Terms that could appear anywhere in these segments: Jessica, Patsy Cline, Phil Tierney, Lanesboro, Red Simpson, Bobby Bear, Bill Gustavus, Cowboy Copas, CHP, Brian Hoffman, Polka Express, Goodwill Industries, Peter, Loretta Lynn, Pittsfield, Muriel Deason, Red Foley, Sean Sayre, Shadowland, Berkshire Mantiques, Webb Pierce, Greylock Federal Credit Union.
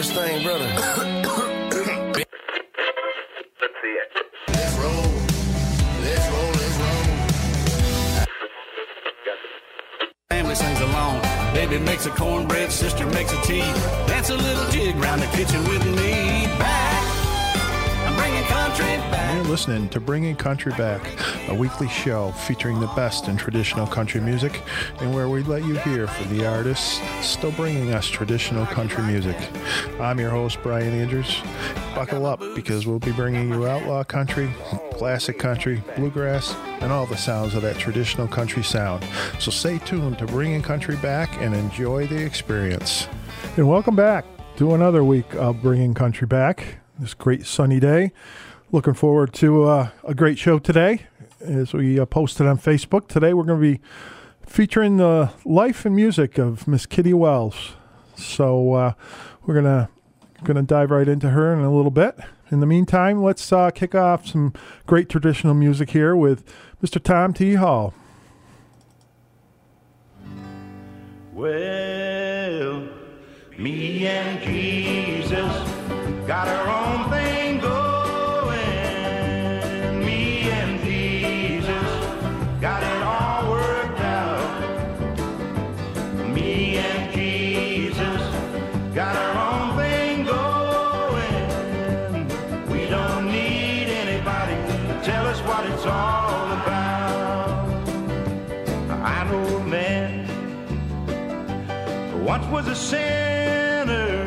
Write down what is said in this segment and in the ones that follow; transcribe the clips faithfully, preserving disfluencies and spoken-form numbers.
this thing, brother. Let's see it. Let's roll. Let's roll, let's roll. Family sings along. Baby makes a cornbread, sister makes a tea. Dance a little jig round the kitchen with me. Back. I'm bringing country back. You're listening to Bringing Country Back, a weekly show featuring the best in traditional country music and where we let you hear from the artists still bringing us traditional country music. I'm your host, Brian Andrews. Buckle up because we'll be bringing you outlaw country, classic country, bluegrass, and all the sounds of that traditional country sound. So stay tuned to Bringing Country Back and enjoy the experience. And welcome back to another week of Bringing Country Back. This great sunny day. Looking forward to uh, a great show today. As we uh, posted on Facebook today, we're going to be featuring the life and music of Miss Kitty Wells. So uh, we're going to going to dive right into her in a little bit. In the meantime, let's uh, kick off some great traditional music here with Mister Tom T. Hall. Well, me and Jesus got our own thing. Once was a sinner,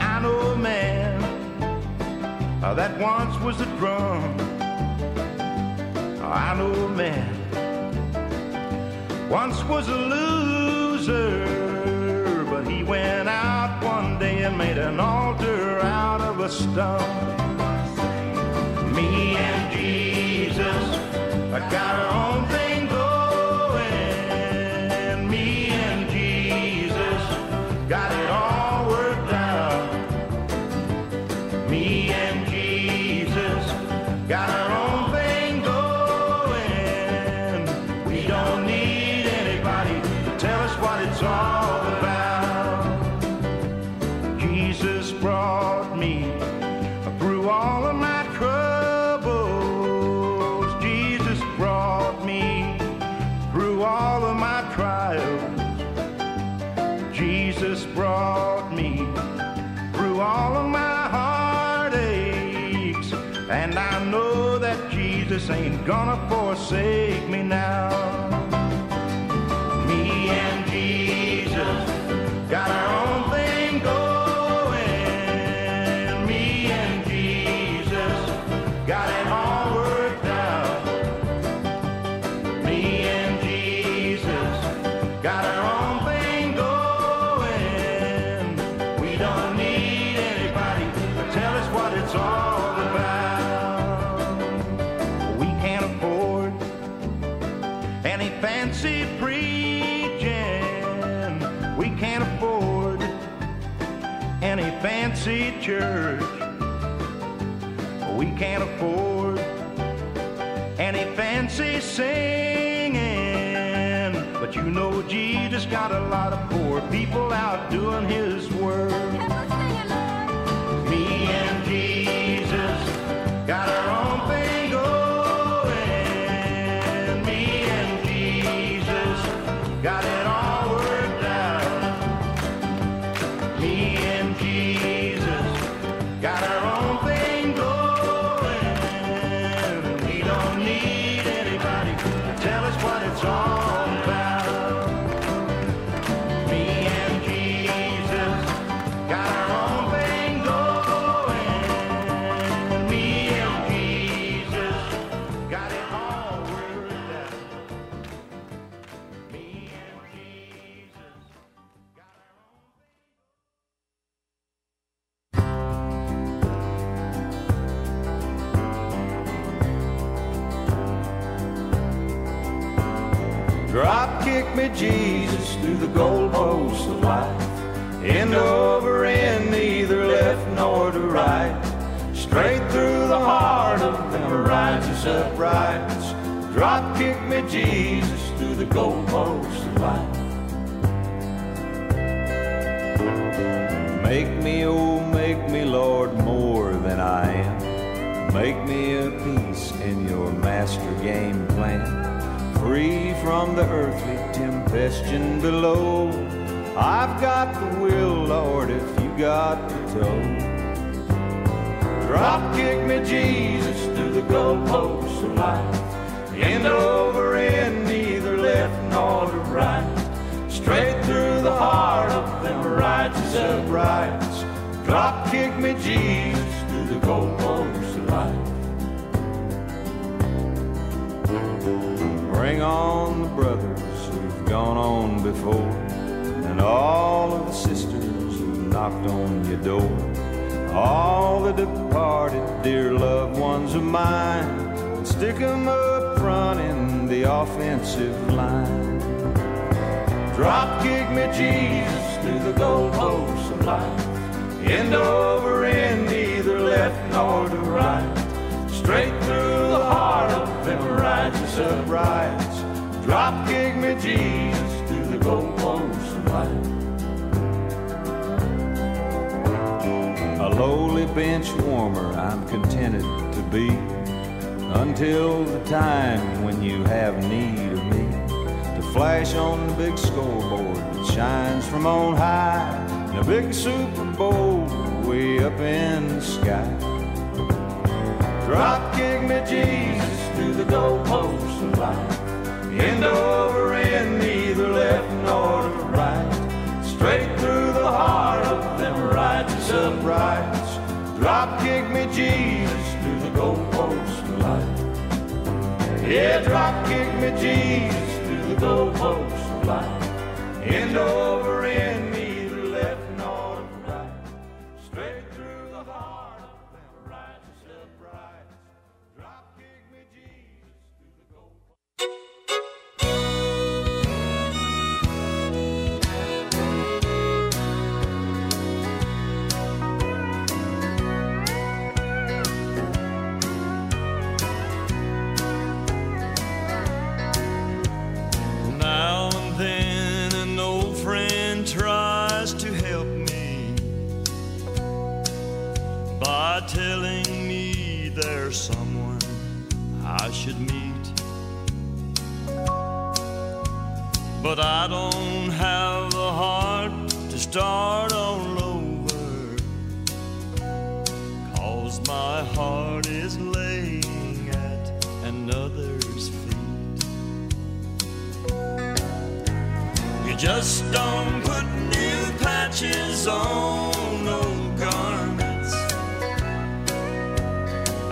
I know a man that once was a drum. I know a man once was a loser, but he went out one day and made an altar out of a stump. Me and Jesus, I got our own thing. Got it all worked out. Me and Jesus got our own thing going. We don't need anybody to tell us what it's all about. Jesus brought me through all of my troubles. Jesus brought me through all of my trials. Jesus brought me through all of my heartaches, and I know that Jesus ain't gonna forsake me now. Me and Jesus got our own thing. Fancy church, we can't afford any fancy singing, but you know Jesus got a lot of poor people out doing his work. Me and Jesus got our own thing. Jesus through the goalposts of life, end over end, neither left nor to right, straight through the heart of the righteous uprights. Drop kick me, Jesus, through the goalposts of life. Make me, oh, make me, Lord, more than I am. Make me a piece in your master game plan. Free from the earthly tempestion below. I've got the will, Lord, if you got the toe. Drop kick me, Jesus, through the goalposts of life. End over end, neither left nor to right. Straight through the heart of them righteous uprights. Drop kick me, Jesus, through the goalposts of life. Bring on the brothers who've gone on before. And all of the sisters who knocked on your door. All the departed dear loved ones of mine. And stick them up front in the offensive line. Drop kick me, Jesus, through the goalposts of life. End over end, neither left nor to right. Straight through the heart of them righteous uprights. Drop kick me, Jesus, through the goalposts. A lowly bench warmer I'm contented to be, until the time when you have need of me. To flash on the big scoreboard that shines from on high, and a big Super Bowl way up in the sky. Drop kick me, Jesus, through the goalposts of life. End over end, neither left nor to right. Straight through the heart of them righteous uprights. Drop kick me, Jesus, through the goalposts of life. Yeah, drop kick me, Jesus, through the goalposts of life. End over end, neither left nor to right. Straight through the heart of them righteous uprights. Drop kick me, Jesus, through the goalposts. Telling me there's someone I should meet, but I don't have the heart to start all over, 'cause my heart is laying at another's feet. You just don't put new patches on no garment.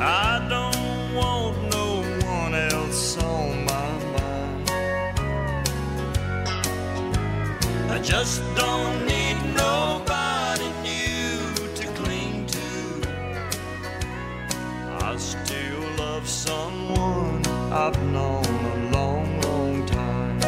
I don't want no one else on my mind. I just don't need nobody new to cling to. I still love someone I've known a long, long time.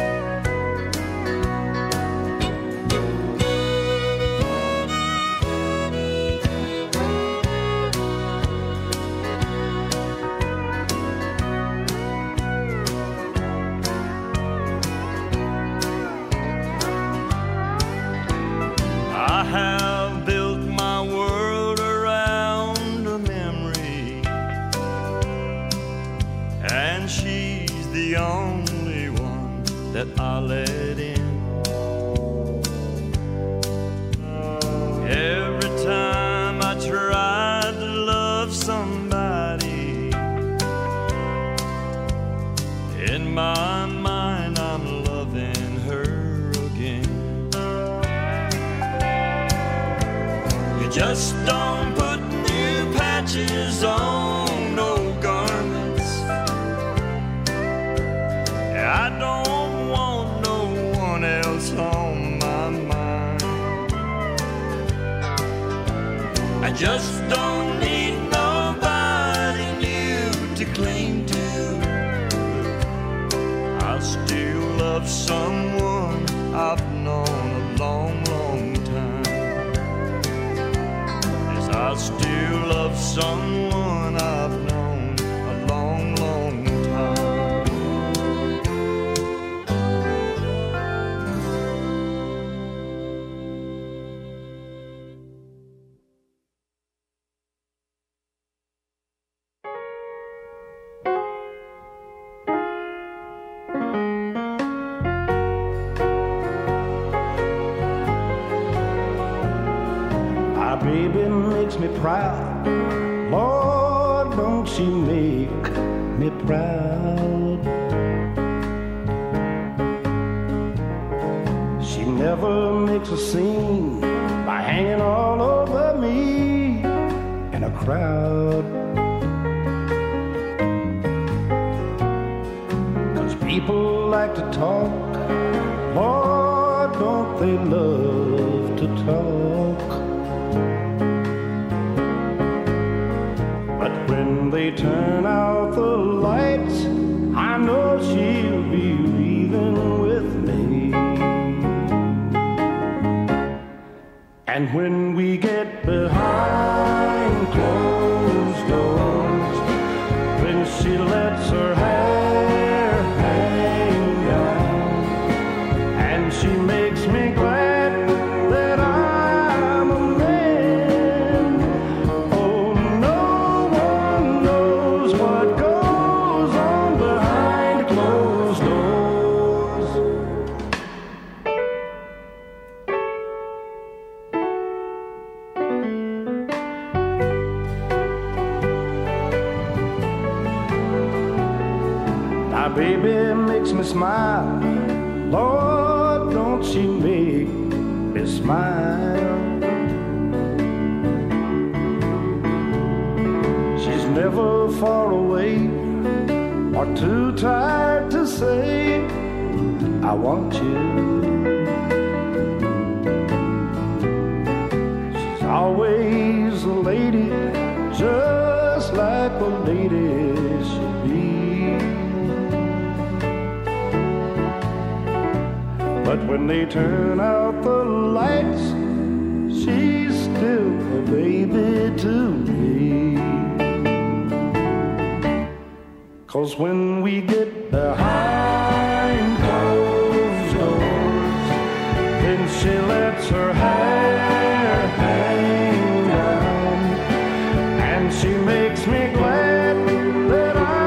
That I let in. Every time I tried to love somebody, in my mind I'm loving her again. You just don't put new patches on no garments. I don't on my mind. I just don't need nobody new to cling to. I still love someone I've known a long, long time. Yes, I still love someone I've known. me proud. Lord, don't you make me proud. She never makes a scene by hanging all over me in a crowd. Cause people like to talk. Lord, don't they love to talk? When they turn out the lights, I know she'll be leaving with me. And when we get behind closed doors, when she lets her hair hang down, and she makes me glad. Smile, Lord, don't you make me smile. She's never far away or too tired to say, I want you. She's always a lady, just like a lady should be. But when they turn out the lights, she's still a baby to me. Cause when we get behind closed doors, then she lets her hair hang down, and she makes me glad that I.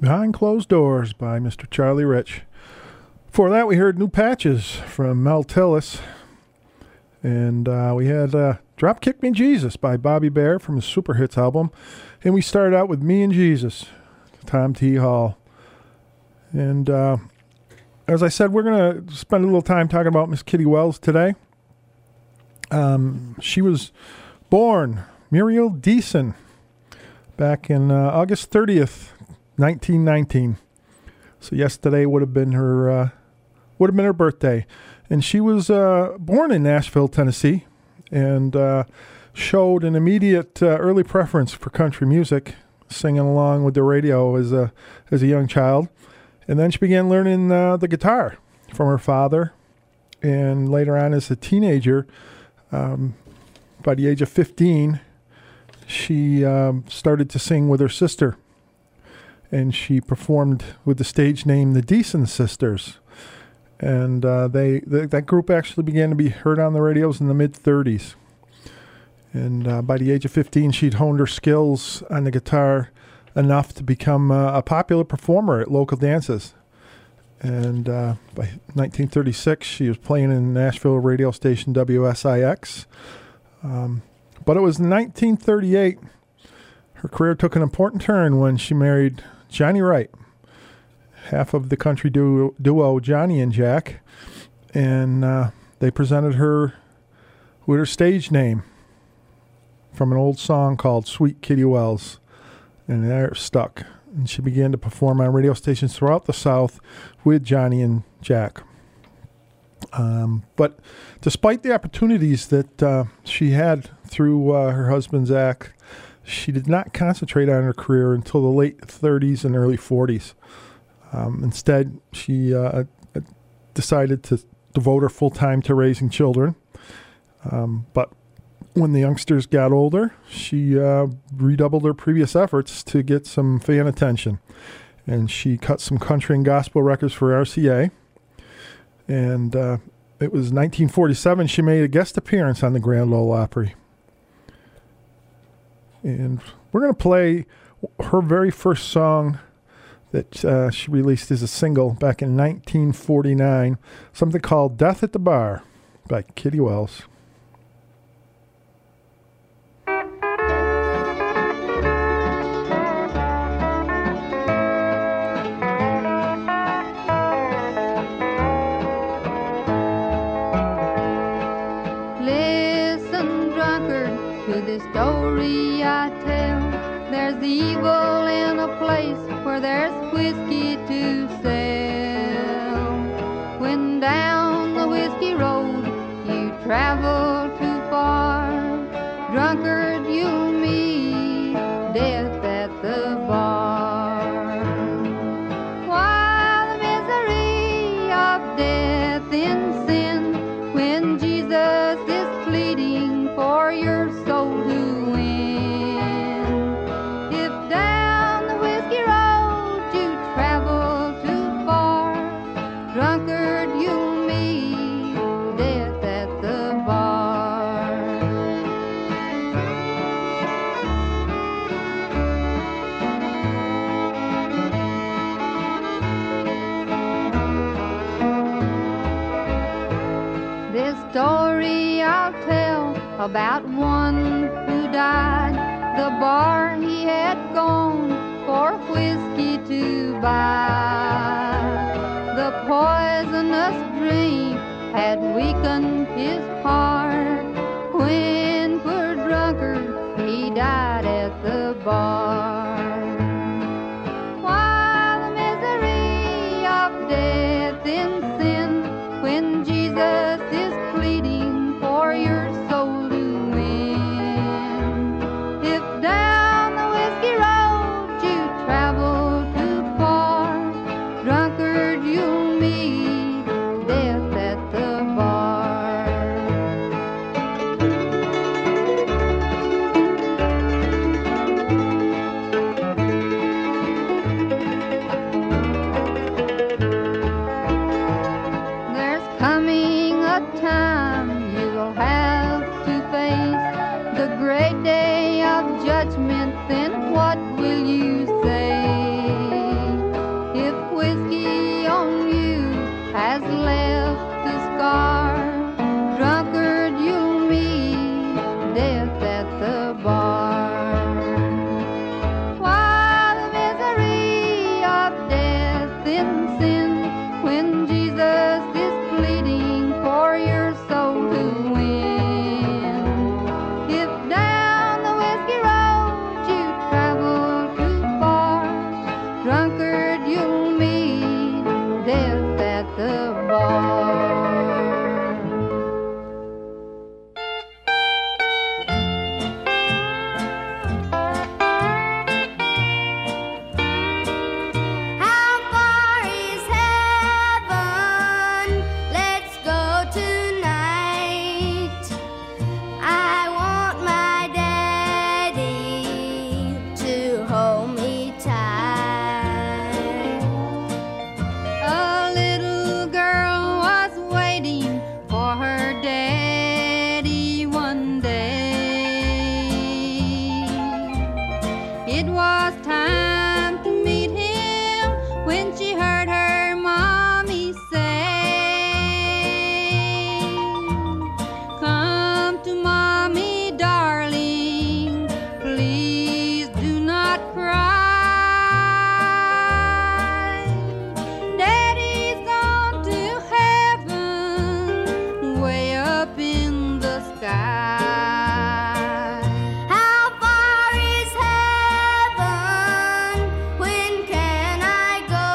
Behind Closed Doors by Mister Charlie Rich. Before that, we heard New Patches from Mel Tillis. And uh, we had uh, Drop Kick Me Jesus by Bobby Bear from his Super Hits album. And we started out with Me and Jesus, Tom T. Hall. And uh, as I said, we're going to spend a little time talking about Miss Kitty Wells today. Um, she was born Muriel Deason back in uh, August thirtieth, nineteen nineteen. So yesterday would have been her uh, would have been her birthday, and she was uh, born in Nashville, Tennessee, and uh, showed an immediate uh, early preference for country music, singing along with the radio as a as a young child, and then she began learning uh, the guitar from her father, and later on as a teenager, um, by the age of fifteen, she um, started to sing with her sister. And she performed with the stage name the Deason Sisters, and uh, they th- that group actually began to be heard on the radios in the mid thirties. And uh, by the age of fifteen, she'd honed her skills on the guitar enough to become uh, a popular performer at local dances. And uh, by nineteen thirty-six, she was playing in Nashville radio station W S I X. Um, but it was nineteen thirty-eight. Her career took an important turn when she married Johnny Wright, half of the country duo, duo Johnny and Jack, and uh, they presented her with her stage name from an old song called Sweet Kitty Wells, and there it stuck, and she began to perform on radio stations throughout the South with Johnny and Jack. Um, but despite the opportunities that uh, she had through uh, her husband Zach, she did not concentrate on her career until the late thirties and early forties. Um, instead, she uh, decided to devote her full time to raising children. Um, but when the youngsters got older, she uh, redoubled her previous efforts to get some fan attention. And she cut some country and gospel records for R C A. And uh, it was nineteen forty-seven she made a guest appearance on the Grand Ole Opry. And we're going to play her very first song that uh, she released as a single back in nineteen forty-nine, something called Death at the Bar by Kitty Wells. Listen, drunkard, to this story I tell. There's the evil in a place where there's whiskey to sell. When down the whiskey road you travel too far, drunkard, you'll meet death at the bar. Why the misery of death in sin, when Jesus is pleading for your soul to win? If down the whiskey road you travel too far, drunkard, you'll meet death at the bar. This story I'll tell about one who died. The bar he had gone for whiskey to buy. The poisonous dream had weakened his heart. When, poor drunkard, he died at the bar. Why the misery of death in sin, when Jesus is pleading for your soul to win? If down the whiskey road you travel too far, drunkard, you'll meet death at the bar. There's coming a time you will have to face the great day of judgment. Then what will you say? If whiskey on you has left the scar, drunkard, you'll meet death at the bar. Why the misery of death in sin, when Jesus is pleading for your soul to win? If down the whiskey road you travel too far, drunkard, you'll meet death at the bar. How far is heaven? Let's go tonight. I want my daddy to hold me tight. A little girl was waiting for her daddy one day. It was time to meet him when she heard her mommy say, "Come to mommy, darling, please do not cry. Daddy's gone to heaven, way up in the sky." How far is heaven? When can I go?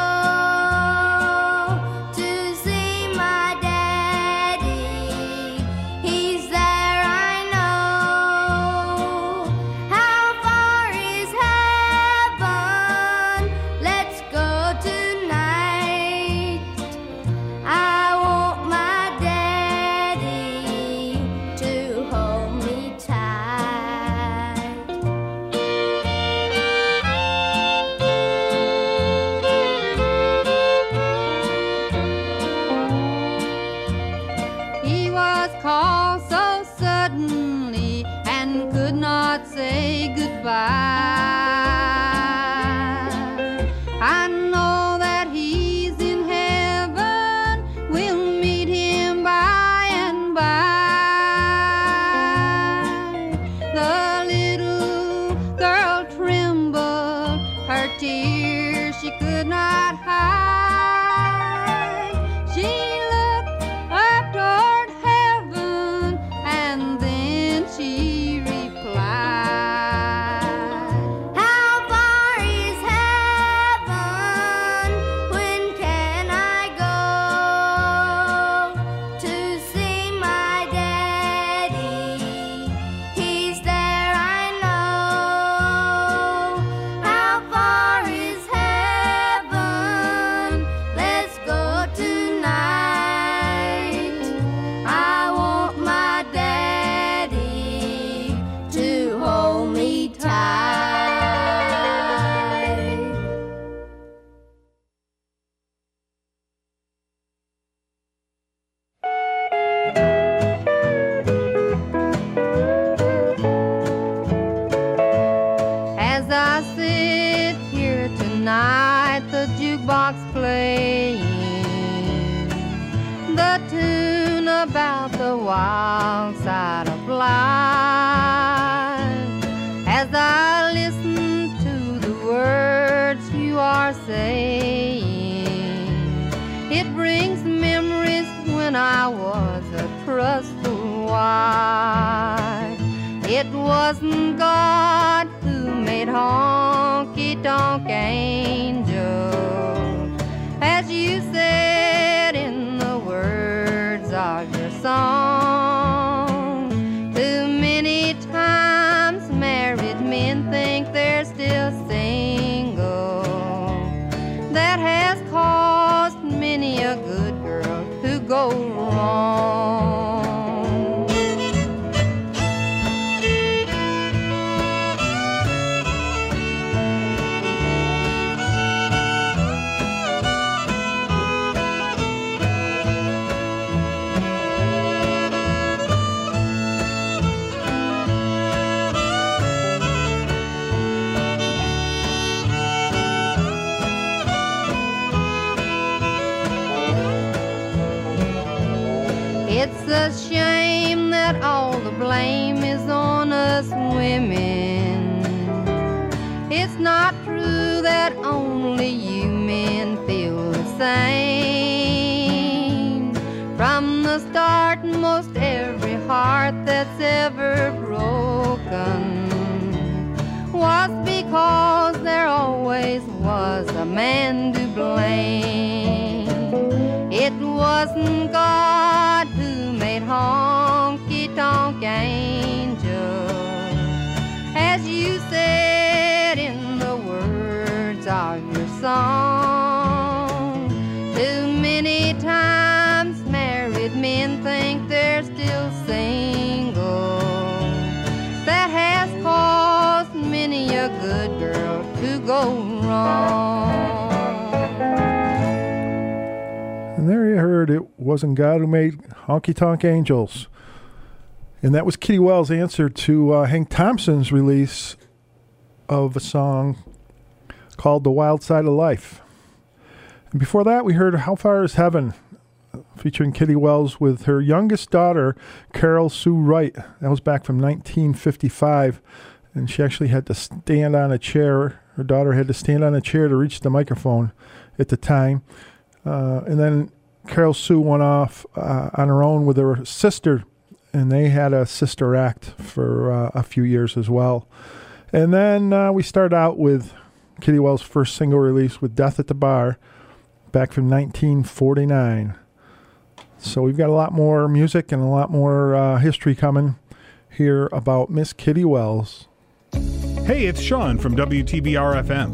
tears she could not hide. She looked up toward heaven, and then she replied, "How far is heaven? When can I go to see my daddy? He's there, I know. How far is heaven? Let's go tonight. I want my daddy to hold me tight." As I sit here tonight, the jukebox playing the tune about the wild side of life. As I listen to the words you are saying, it brings memories when I was a trustful wife. It wasn't God who made honky-tonk angels, as you said in the words of your song. Too many times married men think they're still single. That has caused many a good girl to go wrong. It's a shame that all the blame is on us women. It's not true that only you men feel the same. From the start, most every heart that's ever broken was because there always was a man to blame. It wasn't God who made honky-tonk angels, as you said in the words of your song. Too many times married men think they're still single. That has caused many a good girl to go wrong. And there you heard "It Wasn't God Who Made Honky-Tonk Angels." And that was Kitty Wells' answer to uh, Hank Thompson's release of a song called "The Wild Side of Life." And before that, we heard "How Far Is Heaven?" featuring Kitty Wells with her youngest daughter, Carol Sue Wright. That was back from nineteen fifty-five. And she actually had to stand on a chair. Her daughter had to stand on a chair to reach the microphone at the time. Uh, and then Carol Sue went off uh, on her own with her sister, and they had a sister act for uh, a few years as well. And then uh, we start out with Kitty Wells' first single release with "Death at the Bar," back from nineteen forty-nine. So we've got a lot more music and a lot more uh, history coming here about Miss Kitty Wells. Hey, it's Sean from W T B R F M.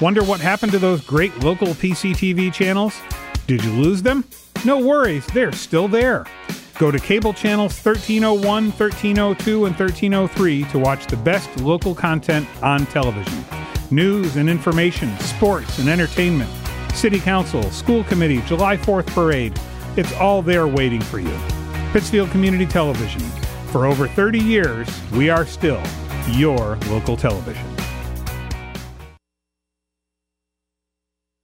Wonder what happened to those great local P C T V channels? Did you lose them? No worries, they're still there. Go to cable channels thirteen oh one, thirteen oh two, and thirteen oh three to watch the best local content on television. news and information, sports and entertainment, city council, school committee, July fourth parade. It's all there waiting for you. Pittsfield Community Television. For over thirty years, we are still your local television.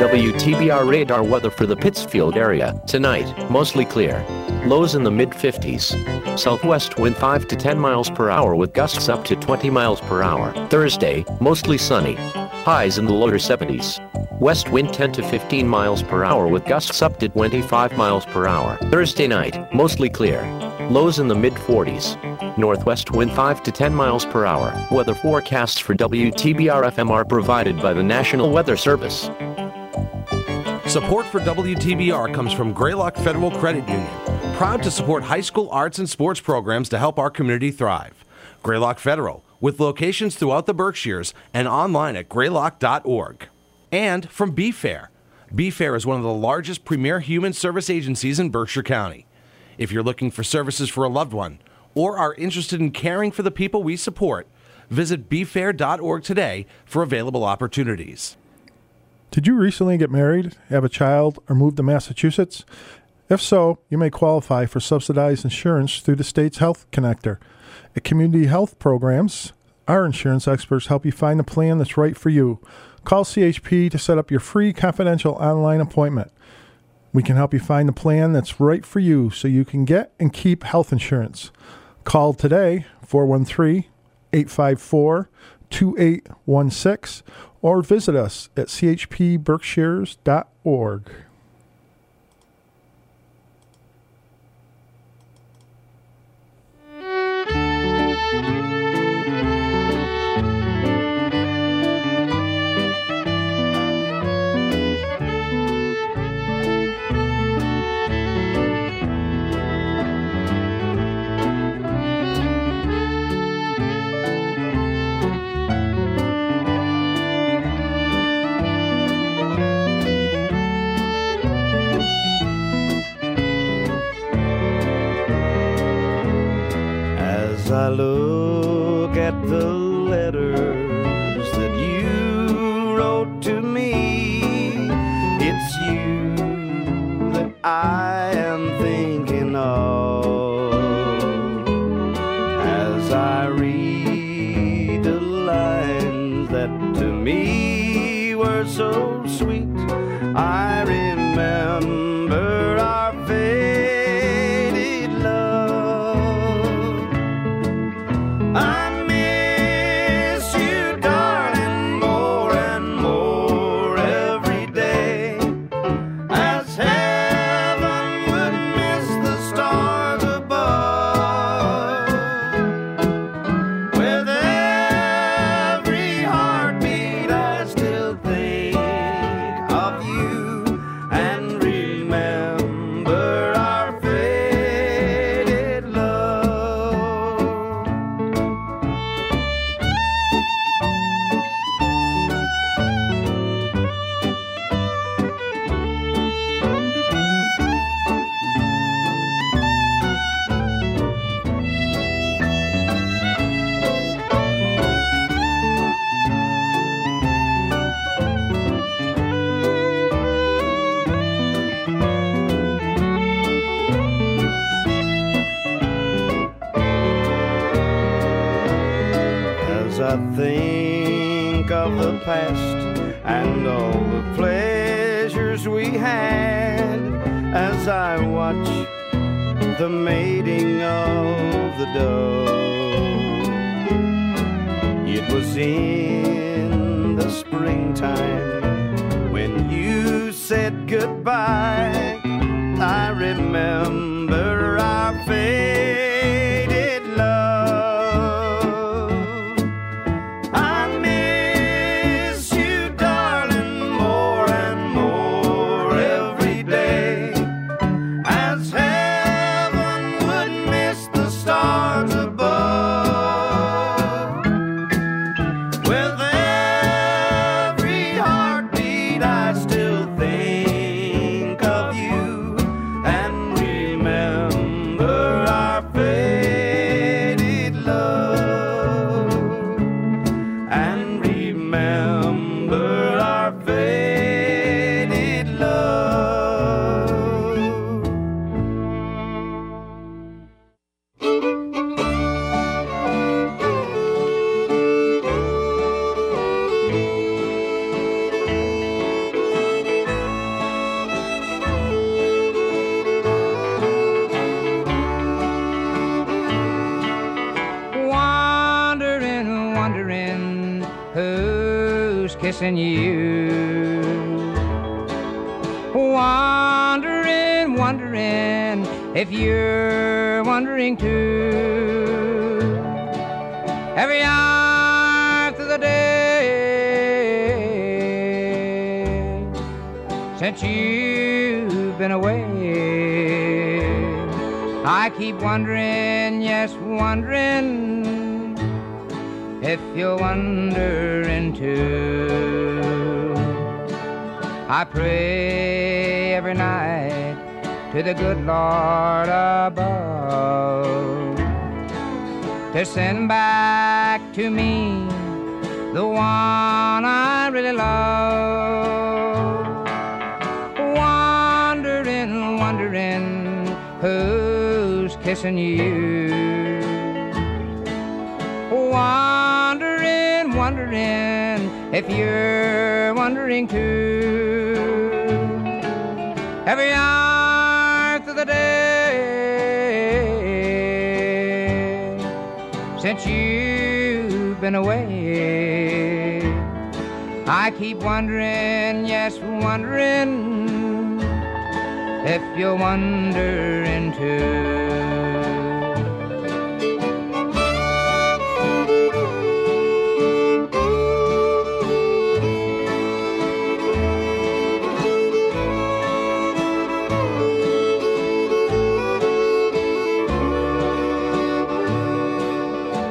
W T B R radar weather for the Pittsfield area. Tonight, mostly clear. Lows in the mid fifties. Southwest wind five to ten miles per hour with gusts up to twenty miles per hour. Thursday, mostly sunny. Highs in the lower seventies. West wind ten to fifteen miles per hour with gusts up to twenty-five miles per hour. Thursday night, mostly clear. Lows in the mid forties. Northwest wind five to ten miles per hour. Weather forecasts for W T B R F M are provided by the National Weather Service. Support for W T B R comes from Greylock Federal Credit Union, proud to support high school arts and sports programs to help our community thrive. Greylock Federal, with locations throughout the Berkshires and online at greylock dot org. And from BeFair. BeFair is one of the largest premier human service agencies in Berkshire County. If you're looking for services for a loved one or are interested in caring for the people we support, visit befair dot org today for available opportunities. Did you recently get married, have a child, or move to Massachusetts? If so, you may qualify for subsidized insurance through the state's Health Connector. At Community Health Programs, our insurance experts help you find a plan that's right for you. Call C H P to set up your free confidential online appointment. We can help you find a plan that's right for you so you can get and keep health insurance. Call today, four one three, eight five four, two eight one six, or visit us at c h p berkshires dot org. I look at the letters that you wrote to me. It's you that I am thinking of. As I read the lines that to me were so sweet, I remember our the mating of the dove. It was in the springtime when you said goodbye. I remember our faded love. kissing you. Wondering, wondering if you're wondering too. Every hour through the day since you've been away, I keep wondering, yes, wondering if you're wondering too. I pray every night to the good Lord above to send back to me the one I really love. Wondering, wondering who's kissing you. Wondering, wondering if you're wondering too. Every hour through the day since you've been away, I keep wondering, yes, wondering if you're wondering too.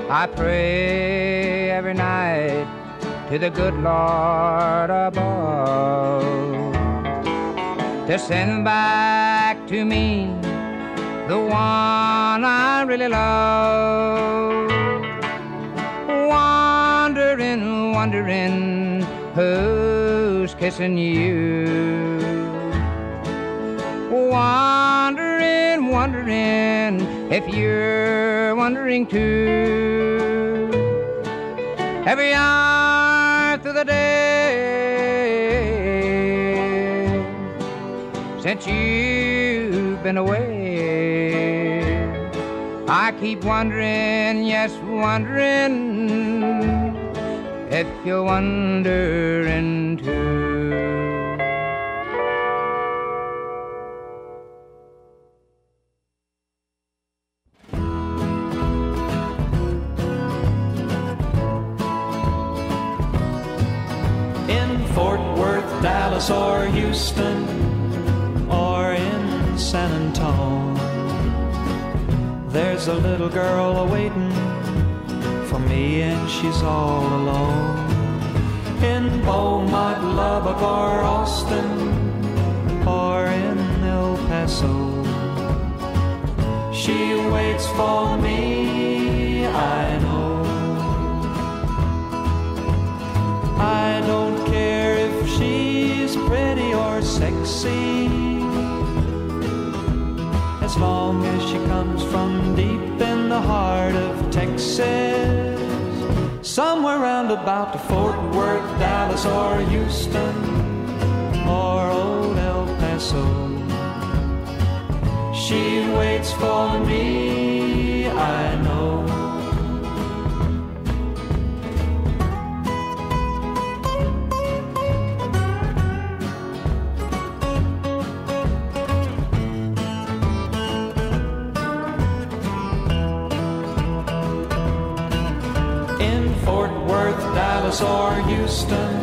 I pray every night to the good Lord above to send back to me the one I really love. Wondering, wondering who's kissing you. Wondering, wondering if you're wondering too. Every hour through the day since you've been away, I keep wondering, yes, wondering if you're wondering too. Dallas or Houston or in San Antonio, there's a little girl awaiting for me and she's all alone. In Beaumont, Lubbock or Austin or in El Paso, she waits for me, I know. I don't care if she's pretty or sexy, as long as she comes from deep in the heart of Texas, somewhere round about to Fort Worth, Dallas, or Houston, or old El Paso. She waits for me, I know. Dallas or Houston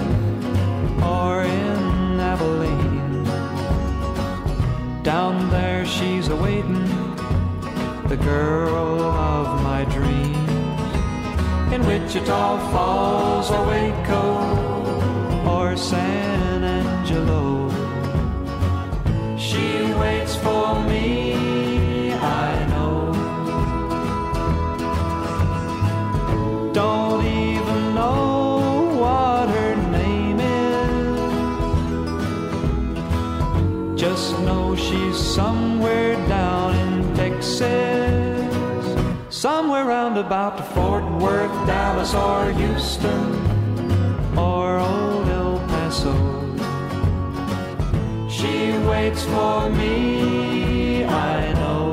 or in Abilene, down there she's awaiting, the girl of my dreams. In Wichita Falls or Waco or San Angelo, she waits for me, I know. Don't even know what her name is, just know she's somewhere down in Texas, somewhere round about to Fort Worth, Dallas, or Houston, or old El Paso. She waits for me, I know.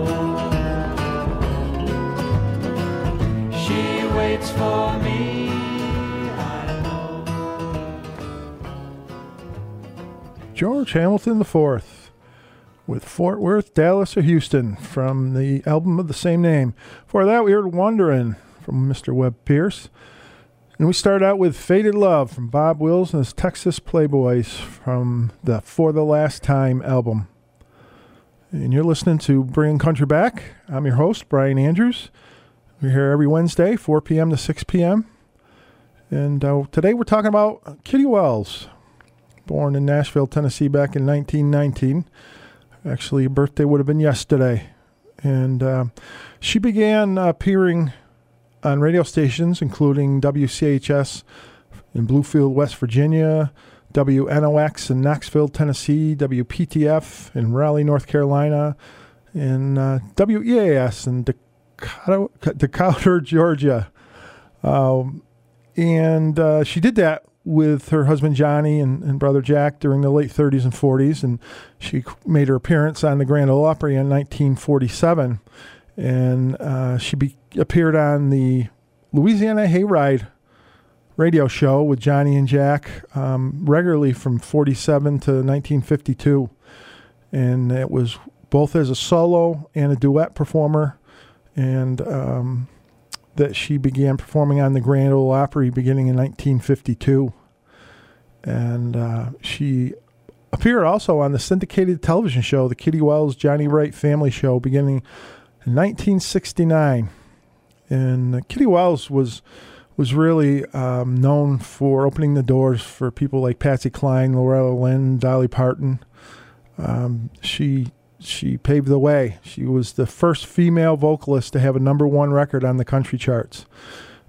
She waits for me. George Hamilton the fourth with Fort Worth, Dallas, or Houston from the album of the same name. Before that, we heard Wonderin' from Mister Webb Pierce. And we start out with Faded Love from Bob Wills and his Texas Playboys from the For the Last Time album. And you're listening to Bringing Country Back. I'm your host, Brian Andrews. We're here every Wednesday, four p.m. to six p.m. And uh, today we're talking about Kitty Wells, born in Nashville, Tennessee back in nineteen nineteen. Actually, her birthday would have been yesterday. And uh, she began uh, appearing on radio stations, including W C H S in Bluefield, West Virginia, W N O X in Knoxville, Tennessee, W P T F in Raleigh, North Carolina, and uh, W E A S in Decatur, Decatur Georgia. Um, and uh, she did that with her husband Johnny and, and brother Jack during the late thirties and forties, and she made her appearance on the Grand Ole Opry in nineteen forty-seven, and uh, she be- appeared on the Louisiana Hayride radio show with Johnny and Jack um, regularly from forty-seven to nineteen fifty-two, and it was both as a solo and a duet performer, and um, that she began performing on the Grand Ole Opry beginning in nineteen fifty-two. And uh, she appeared also on the syndicated television show, the Kitty Wells Johnny Wright Family Show, beginning in nineteen sixty-nine. And uh, Kitty Wells was was really um, known for opening the doors for people like Patsy Cline, Loretta Lynn, Dolly Parton. Um, she... She paved the way. She was the first female vocalist to have a number one record on the country charts.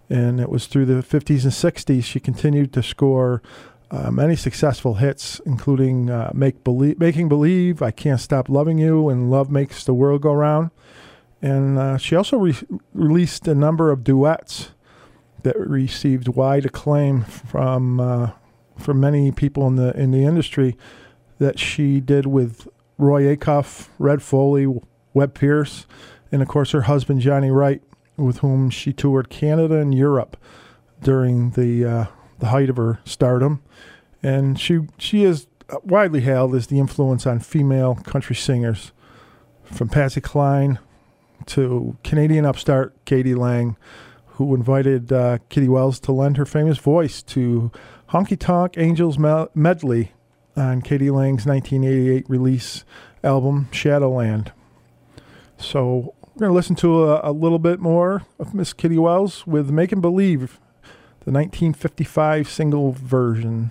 And it was through the fifties and sixties she continued to score uh, many successful hits, including uh, Make Believe, Making Believe, I Can't Stop Loving You, and Love Makes the World Go Round. And uh, she also re- released a number of duets that received wide acclaim from uh, from many people in the in the industry that she did with Roy Acuff, Red Foley, Webb Pierce, and of course her husband Johnny Wright, with whom she toured Canada and Europe during the uh, the height of her stardom. And she she is widely hailed as the influence on female country singers, from Patsy Cline to Canadian upstart Katie Lang, who invited uh, Kitty Wells to lend her famous voice to Honky Tonk Angels Medley on Katie Lang's nineteen eighty-eight release album, Shadowland. So we're going to listen to a, a little bit more of Miss Kitty Wells with Making Believe, the nineteen fifty-five single version.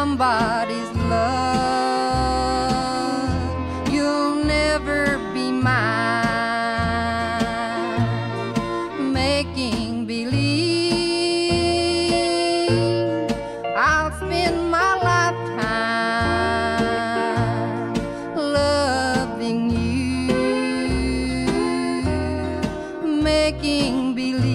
somebody's love, you'll never be mine. Making believe I'll spend my lifetime loving you. Making believe.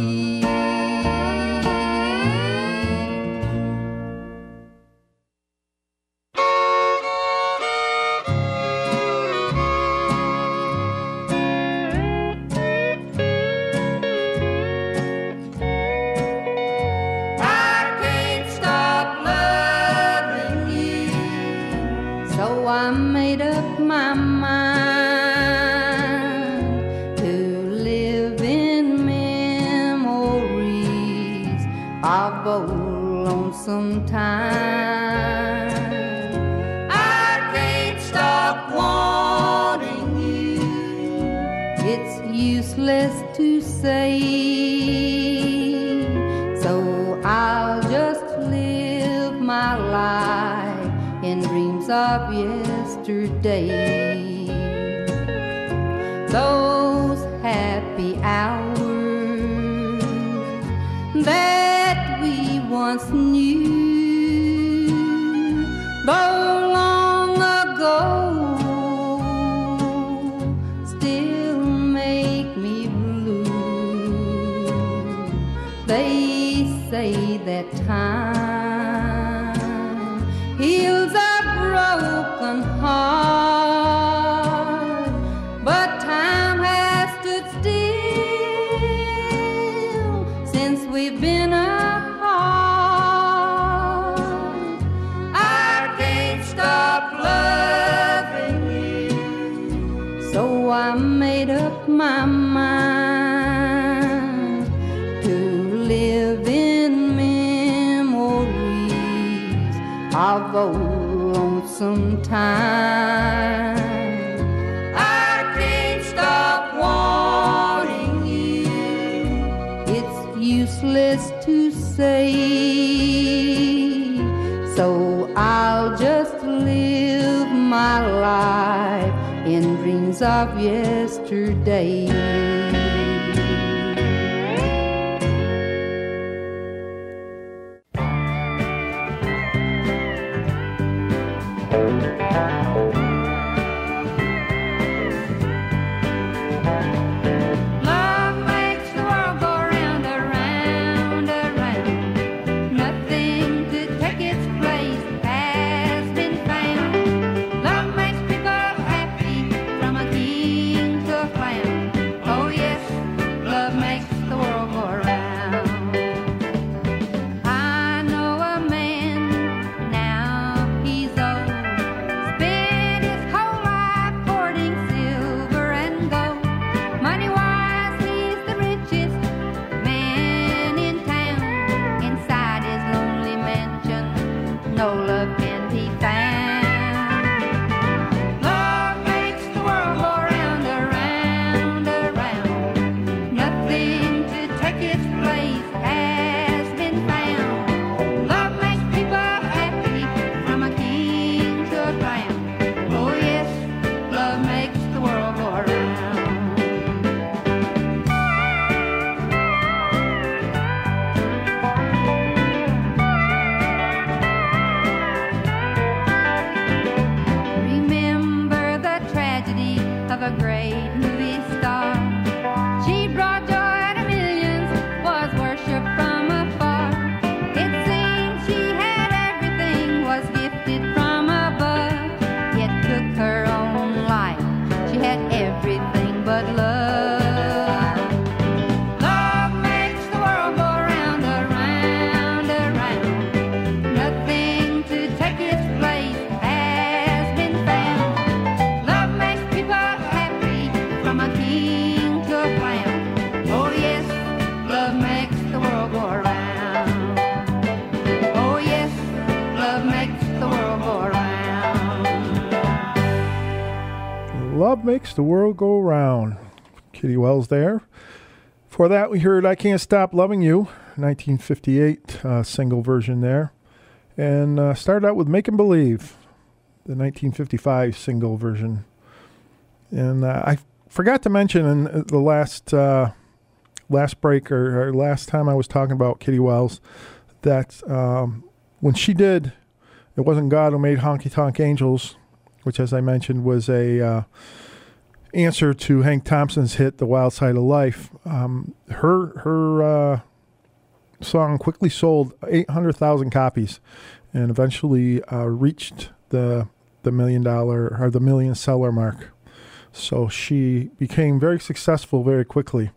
Sometime I can't stop wanting you. It's useless to say, so I'll just live my life in dreams of yesterday. Those happy hours that we once knew, though long ago, still make me blue. They say that time heals a broken heart, but time has stood still since we've been apart. My mind to live in memories of old lonesome time. I can't stop wanting you. It's useless to say, so I'll just live my life in dreams of yesterday. The world go round. Kitty Wells there. For that we heard I Can't Stop Loving You, nineteen fifty-eight uh, single version there. and uh, started out with Makin' Believe, the nineteen fifty-five single version. And uh, I forgot to mention in the last uh, last break or, or last time I was talking about Kitty Wells that um, when she did It Wasn't God Who Made Honky Tonk Angels, which, as I mentioned, was a uh, answer to Hank Thompson's hit The Wild Side of Life. Um, her her uh, song quickly sold eight hundred thousand copies and eventually uh, reached the the million dollar or the million seller mark. So she became very successful very quickly.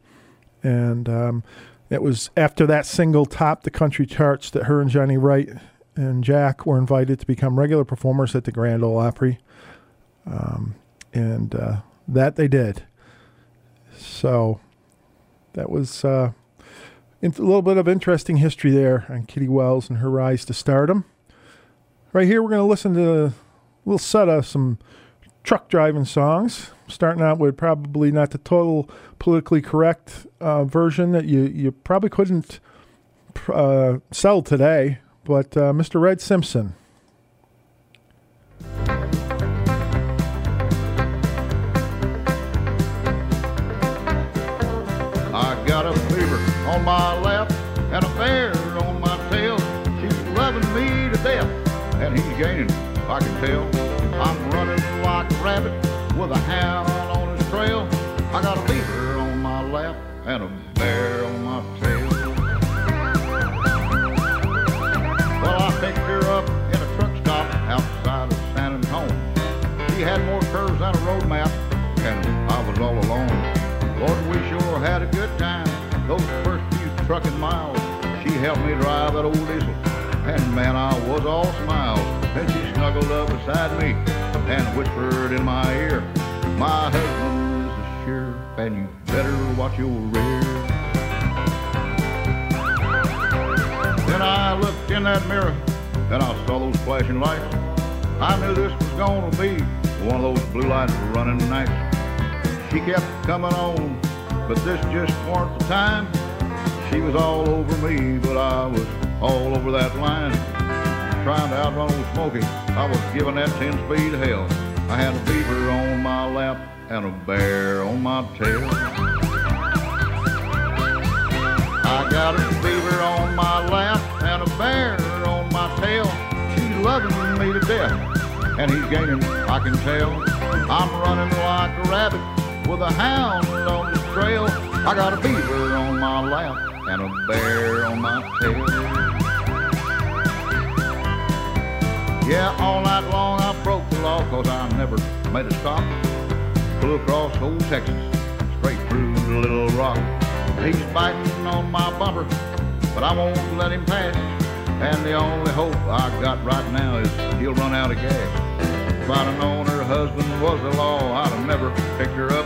And um, it was after that single topped the country charts that her and Johnny Wright and Jack were invited to become regular performers at the Grand Ole Opry. Um, and uh, that they did. So that was uh, a little bit of interesting history there on Kitty Wells and her rise to stardom. Right here, we're going to listen to a little set of some truck driving songs, starting out with probably not the total politically correct uh, version that you, you probably couldn't uh, sell today. But uh, Mister Red Simpson. I got a beaver on my lap and a bear on my tail. She's loving me to death, and he's gaining, I can tell. I'm running like a rabbit with a hound on his trail. I got a beaver on my lap and a bear on my tail. Well, I picked her up in a truck stop outside of San Antonio. She had more curves than a road map, and I was all alone. Lord, we sure had a good time those first few trucking miles. She helped me drive that old diesel, and man, I was all smiles. Then she snuggled up beside me and whispered in my ear, "My husband is a sheriff, and you better watch your rear." Then I looked in that mirror, and I saw those flashing lights. I knew this was gonna be one of those blue lights running nights. She kept coming on, but this just weren't the time. She was all over me, but I was all over that line. Trying to outrun old Smokey, I was giving that ten-speed hell. I had a beaver on my lap and a bear on my tail. I got a beaver on my lap and a bear on my tail. She's loving me to death, and he's gaining, I can tell. I'm running like a rabbit with a hound on the trail. I got a beaver on my lap and a bear on my tail. Yeah, all night long I broke the law, cause I never made a stop. Flew across old Texas, straight through Little Rock. He's biting on my bumper, but I won't let him pass. And the only hope I got right now is he'll run out of gas. If I'd have known her husband was the law, I'd have never picked her up.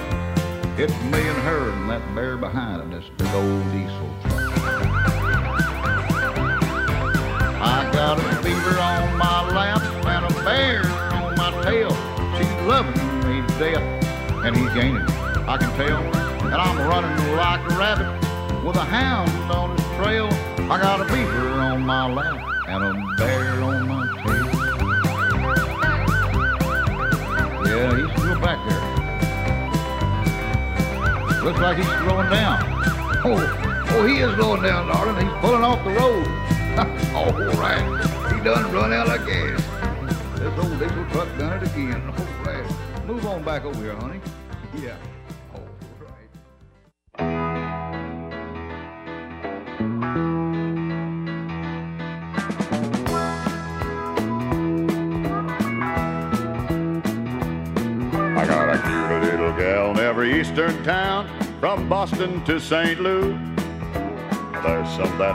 It's me and her and that bear behind in this big old diesel truck. I got a beaver on my lap and a bear on my tail. She's loving me to death, and he's gaining, I can tell. And I'm running like a rabbit with a hound on his trail. I got a beaver on my lap and a bear on my tail. Yeah, he's still back there. Looks like he's slowing down. Oh, oh, he is slowing down, darling. He's pulling off the road. All right, he done run out of gas. This old diesel truck done it again. All right, move on back over here, honey. Yeah. Eastern town, from Boston to Saint Louis. There's some that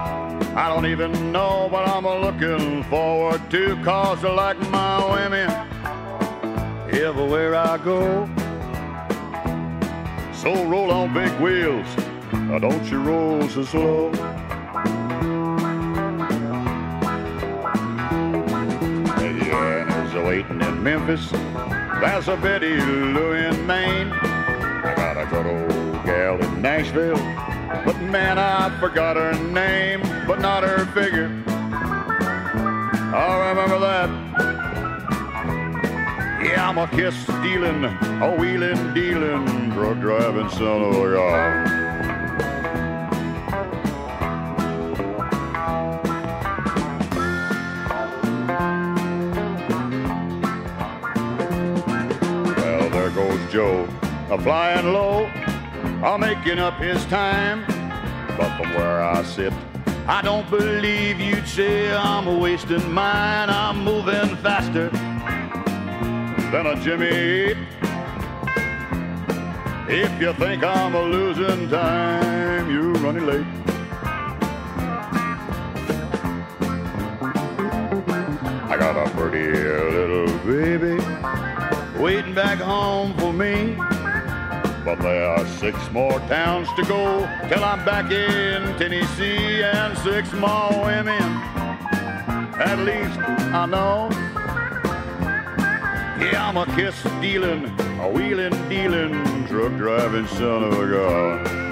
I don't even know, but I'm looking forward to, cause I like my women everywhere I go. So roll on big wheels, now don't you roll so slow. Yeah, and there's a waiting in Memphis, there's a Betty Lou in Maine. I got a good old gal in Nashville, but man, I forgot her name, but not her figure. I remember that. Yeah, I'm a kiss-stealing, a wheeling, dealing, drug-driving son of a gun. Joe, a flying low, a making up his time. But from where I sit, I don't believe you'd say I'm a wasting mine. I'm moving faster than a Jimmy. If you think I'm a losing time, you're running late. I got a pretty little baby waiting back home for me, but there are six more towns to go till I'm back in Tennessee, and six more women, at least I know. Yeah, I'm a kiss-stealing, a wheeling-dealing, truck-driving son of a gun.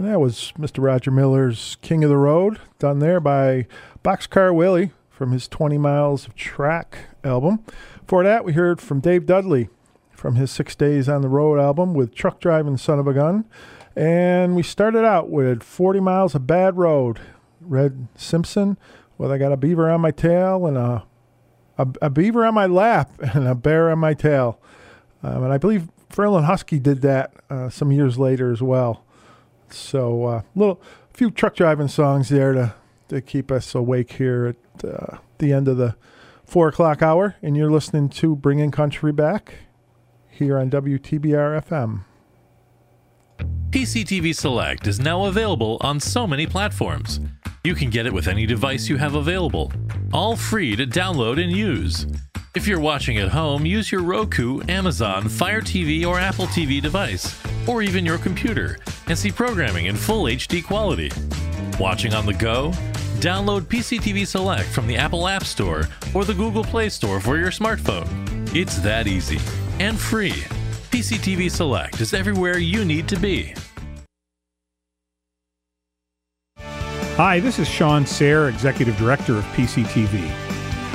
That was Mister Roger Miller's King of the Road, done there by Boxcar Willie from his twenty miles of Track album. Before that, we heard from Dave Dudley from his Six Days on the Road album with Truck Driving Son of a Gun. And we started out with forty miles of Bad Road, Red Simpson, with I Got a Beaver on My Tail and a, a, a Beaver on My Lap and a Bear on My Tail. Um, and I believe Ferlin Husky did that uh, some years later as well. So a uh, little, few truck driving songs there to, to keep us awake here at uh, the end of the four o'clock hour. And you're listening to Bringing Country Back here on W T B R F M. P C T V Select is now available on so many platforms. You can get it with any device you have available, all free to download and use. If you're watching at home, use your Roku, Amazon, Fire T V, or Apple T V device, or even your computer, and see programming in full H D quality. Watching on the go? Download P C T V Select from the Apple App Store or the Google Play Store for your smartphone. It's that easy and free. P C T V Select is everywhere you need to be. Hi, this is Sean Sayre, Executive Director of P C T V.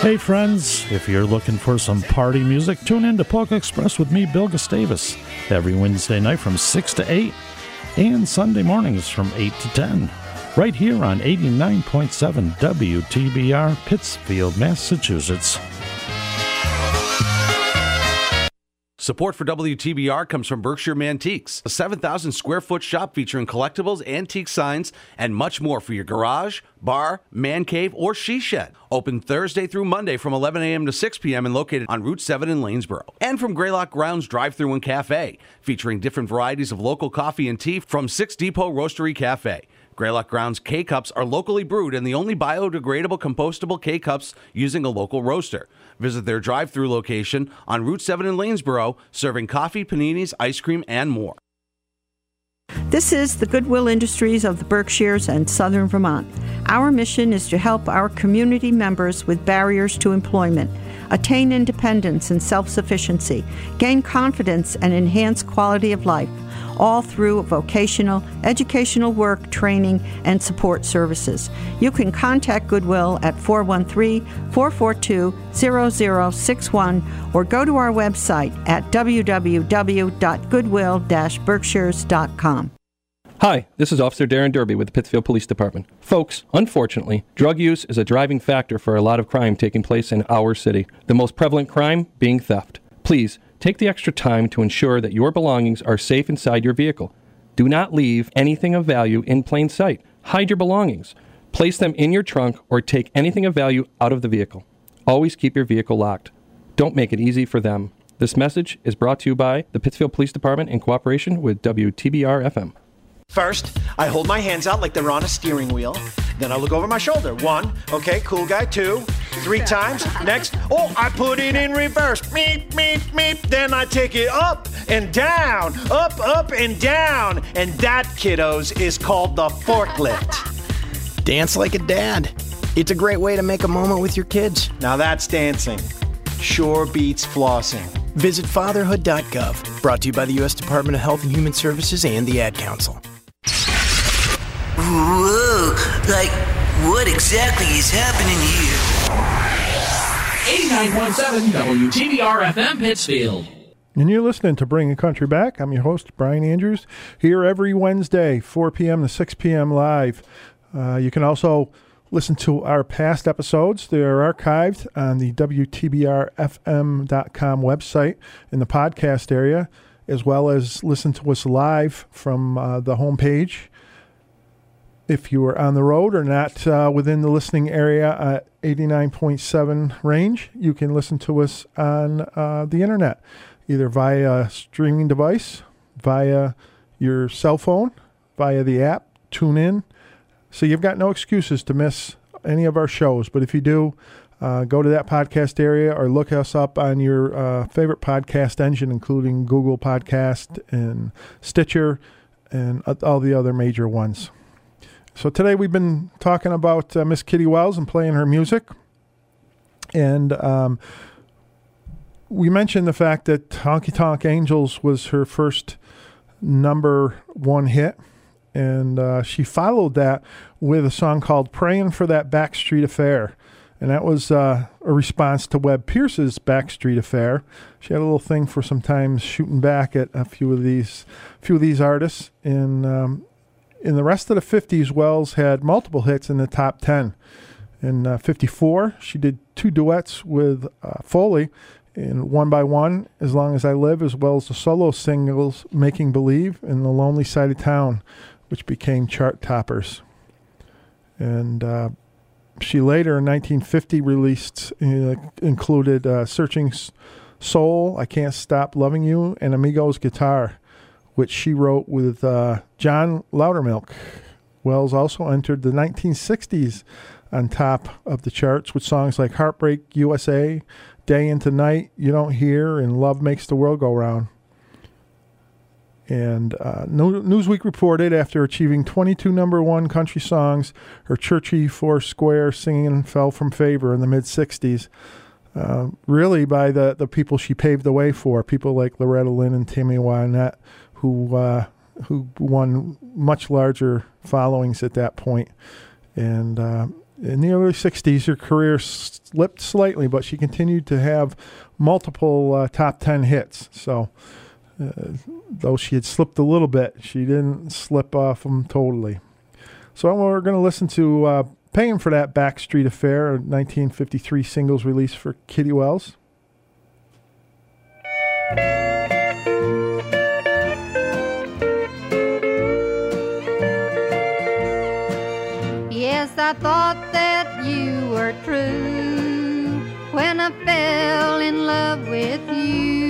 Hey friends, if you're looking for some party music, tune in to Polka Express with me, Bill Gustavus, every Wednesday night from six to eight and Sunday mornings from eight to ten, right here on eighty-nine point seven W T B R, Pittsfield, Massachusetts. Support for W T B R comes from Berkshire Mantiques, a seven thousand square foot shop featuring collectibles, antique signs, and much more for your garage, bar, man cave, or she shed. Open Thursday through Monday from eleven a.m. to six p.m. and located on Route seven in Lanesboro. And from Greylock Grounds Drive-Thru and Cafe, featuring different varieties of local coffee and tea from Six Depot Roastery Cafe. Greylock Grounds K-Cups are locally brewed and the only biodegradable compostable K-Cups using a local roaster. Visit their drive-thru location on Route seven in Lanesboro, serving coffee, paninis, ice cream, and more. This is the Goodwill Industries of the Berkshires and Southern Vermont. Our mission is to help our community members with barriers to employment, attain independence and self-sufficiency, gain confidence and enhance quality of life, all through vocational, educational work, training, and support services. You can contact Goodwill at four one three, four four two, zero zero six one or go to our website at w w w dot goodwill dash berkshires dot com. Hi, this is Officer Darren Derby with the Pittsfield Police Department. Folks, unfortunately, drug use is a driving factor for a lot of crime taking place in our city, the most prevalent crime being theft. Please, take the extra time to ensure that your belongings are safe inside your vehicle. Do not leave anything of value in plain sight. Hide your belongings. Place them in your trunk or take anything of value out of the vehicle. Always keep your vehicle locked. Don't make it easy for them. This message is brought to you by the Pittsfield Police Department in cooperation with W T B R F M. First, I hold my hands out like they're on a steering wheel. Then I look over my shoulder. One, okay, cool guy. Two, three times. Next, oh, I put it in reverse. Meep, meep, meep. Then I take it up and down, up, up, and down. And that, kiddos, is called the forklift. Dance like a dad. It's a great way to make a moment with your kids. Now that's dancing. Sure beats flossing. Visit fatherhood dot gov. Brought to you by the U S Department of Health and Human Services and the Ad Council. Whoa, like, what exactly is happening here? eighty-nine point seven W T B R F M Pittsfield. And you're listening to Bringing Country Back. I'm your host, Brian Andrews, here every Wednesday, four p.m. to six p.m. live. Uh, you can also listen to our past episodes. They're archived on the W T B R F M dot com website in the podcast area, as well as listen to us live from uh, the homepage. If you are on the road or not uh, within the listening area at eighty-nine point seven range, you can listen to us on uh, the internet, either via a streaming device, via your cell phone, via the app, tune in. So you've got no excuses to miss any of our shows. But if you do, uh, go to that podcast area or look us up on your uh, favorite podcast engine, including Google Podcast and Stitcher and all the other major ones. So today we've been talking about uh, Miss Kitty Wells and playing her music. And um, we mentioned the fact that Honky Tonk Angels was her first number one hit. And uh, she followed that with a song called Praying for That Backstreet Affair. And that was uh, a response to Webb Pierce's Backstreet Affair. She had a little thing for sometimes shooting back at a few of these, few of these artists. And um, in the rest of the fifties, Wells had multiple hits in the top ten. In uh, fifty-four, she did two duets with uh, Foley in One by One, As Long as I Live, as well as the solo singles Making Believe and The Lonely Side of Town, which became chart toppers. And uh, she later in nineteen fifty released, uh, included uh, Searching Soul, I Can't Stop Loving You, and Amigos Guitar, which she wrote with uh, John Loudermilk. Wells also entered the nineteen sixties on top of the charts with songs like Heartbreak U S A, Day Into Night, You Don't Hear, and Love Makes the World Go Round. And uh, Newsweek reported after achieving twenty-two number one country songs, her churchy four-square singing fell from favor in the mid-sixties, uh, really by the, the people she paved the way for, people like Loretta Lynn and Tammy Wynette, who, uh, who won much larger followings at that point. And uh, in the early sixties, her career slipped slightly, but she continued to have multiple uh, top ten hits. So... Uh, though she had slipped a little bit, she didn't slip off them totally. So we're going to listen to uh, Paying for That Backstreet Affair, a nineteen fifty-three singles release for Kitty Wells. Yes, I thought that you were true when I fell in love with you.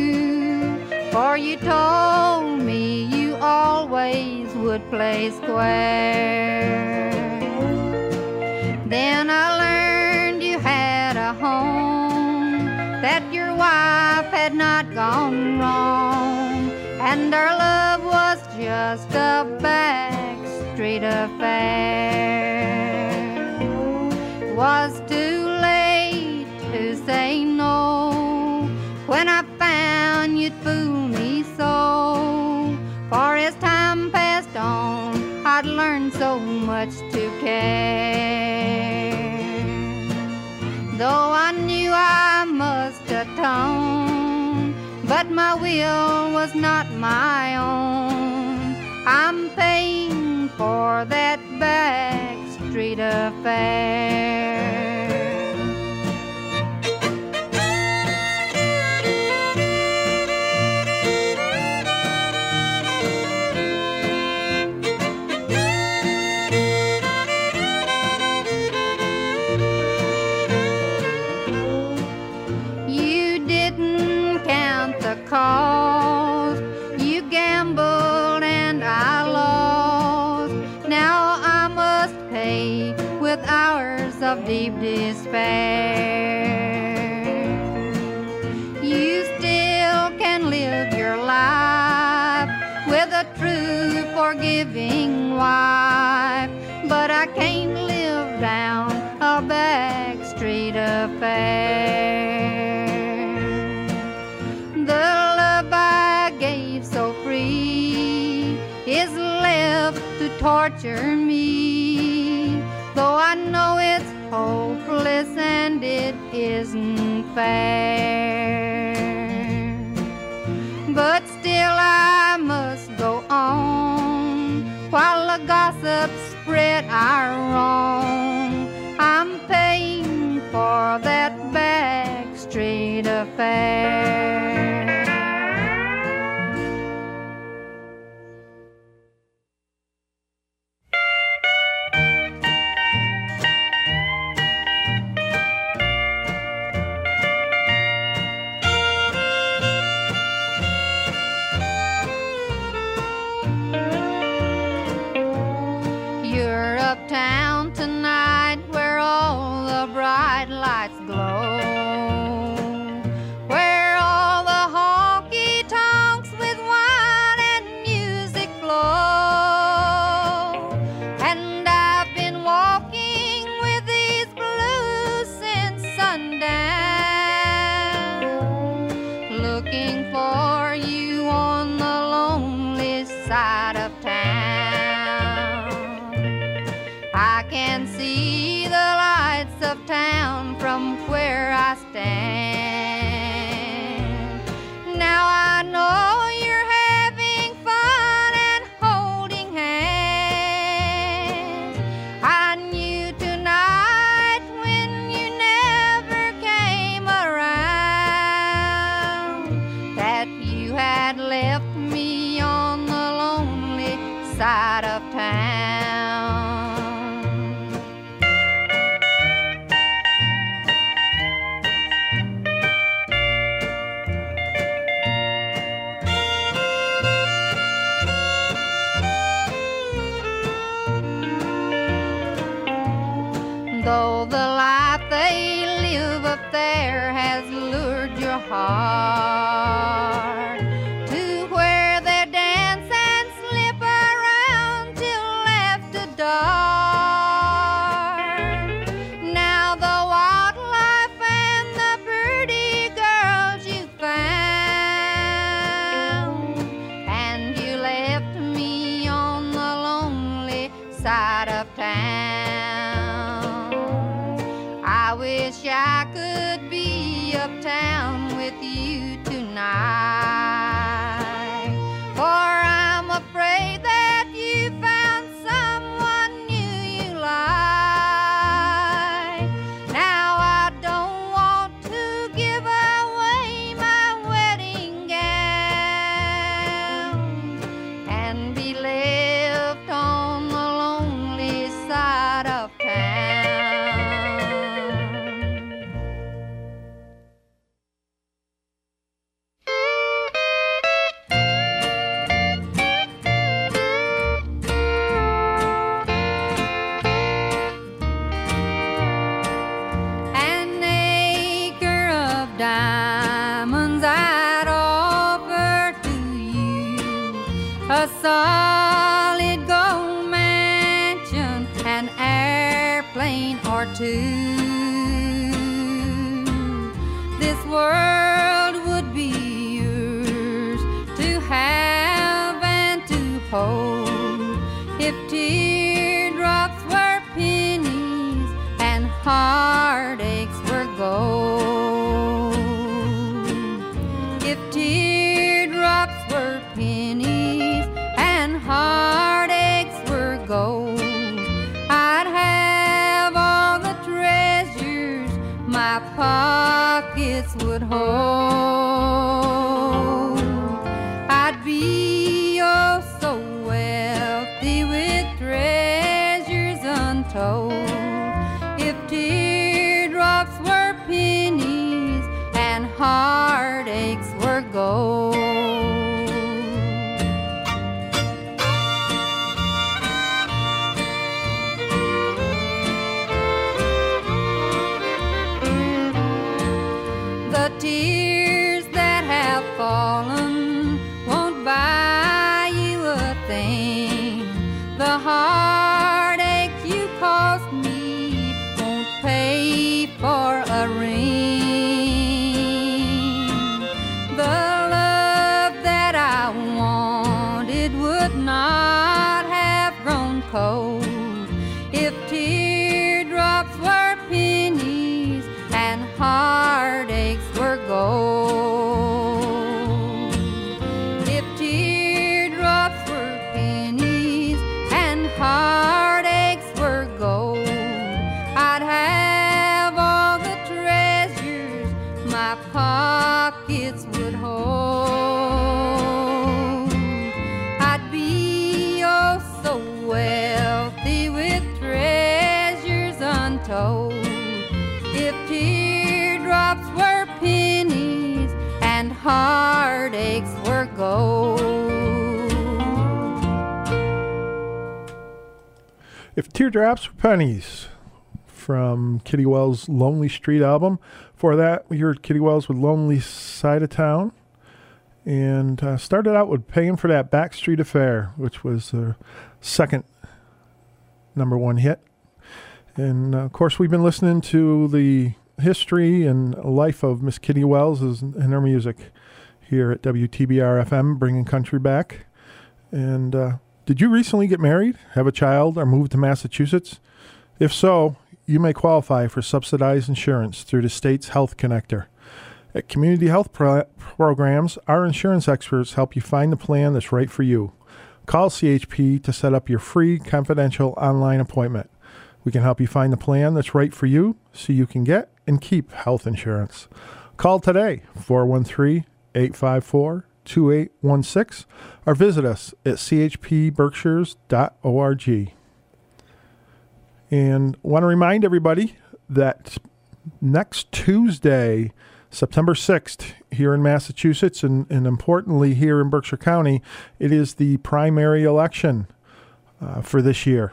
For you told me you always would play square. Then I learned you had a home, that your wife had not gone wrong, and our love was just a backstreet affair. It was too late to say no when I found you'd fool so, for as time passed on, I'd learned so much to care. Though I knew I must atone, but my will was not my own. I'm paying for that backstreet affair. Cause you gambled and I lost. Now I must pay with hours of deep despair. You still can live your life with a true forgiving wife, but I can't live down a backstreet affair. The love I gave so free is left to torture me, though I know it's hopeless and it isn't fair. But still I must go on while the gossip spread our wrong. I'm paying for that backstreet affair. Uptown tonight, where all the bright lights glow, where all the honky-tonks with wine and music flow. And I've been walking with these blues since sundown, looking for you on the lonely side of town. I can see the lights of town from where I stand. Now I know you're having fun and holding hands. I knew tonight when you never came around that you had left me on the lonely side of town. though the life they live up there has lured your heart to where they dance and slip around till after dark. Now the wildlife and the pretty girls you found, and you left me on the lonely side of town. Wish I could be uptown with you tonight, for I'm afraid that you found someone new you like. Now I don't want to give away my wedding gown and be left on the lonely side of town. Solid gold mansion, an airplane or two. This world would be yours to have and to hold, if teardrops were pennies and heartaches were gold. If teardrops were pennies and heartaches were gold, I'd have all the treasures my pockets would hold. I'd be oh so wealthy with treasures untold, if teardrops were pennies and heartaches were gold. Tears that have fallen won't buy you a thing. The heartache you caused me won't pay for a ring. The love that I wanted would not have grown cold if teardrops were pennies and heartaches were gold. If teardrops were pennies and heartaches were gold, I'd have all the treasures my pockets would hold. I'd be oh so wealthy with treasures untold, if teardrops were pennies and heartaches were gold. If teardrops were pennies, from Kitty Wells' Lonely Street album. For that, we heard Kitty Wells with Lonely Side of Town, and uh, started out with Paying for That Backstreet Affair, which was their second number one hit. And, of course, we've been listening to the history and life of Miss Kitty Wells and her music here at W T B R F M, bringing country back. And uh, did you recently get married, have a child, or move to Massachusetts? If so, you may qualify for subsidized insurance through the state's Health Connector. At community health pro- programs, our insurance experts help you find the plan that's right for you. Call C H P to set up your free, confidential online appointment. We can help you find the plan that's right for you so you can get and keep health insurance. Call today, four one three, eight five four, two eight one six, or visit us at c h p berkshires dot org. And want to remind everybody that next Tuesday, September sixth, here in Massachusetts, and, and importantly here in Berkshire County, it is the primary election uh, for this year.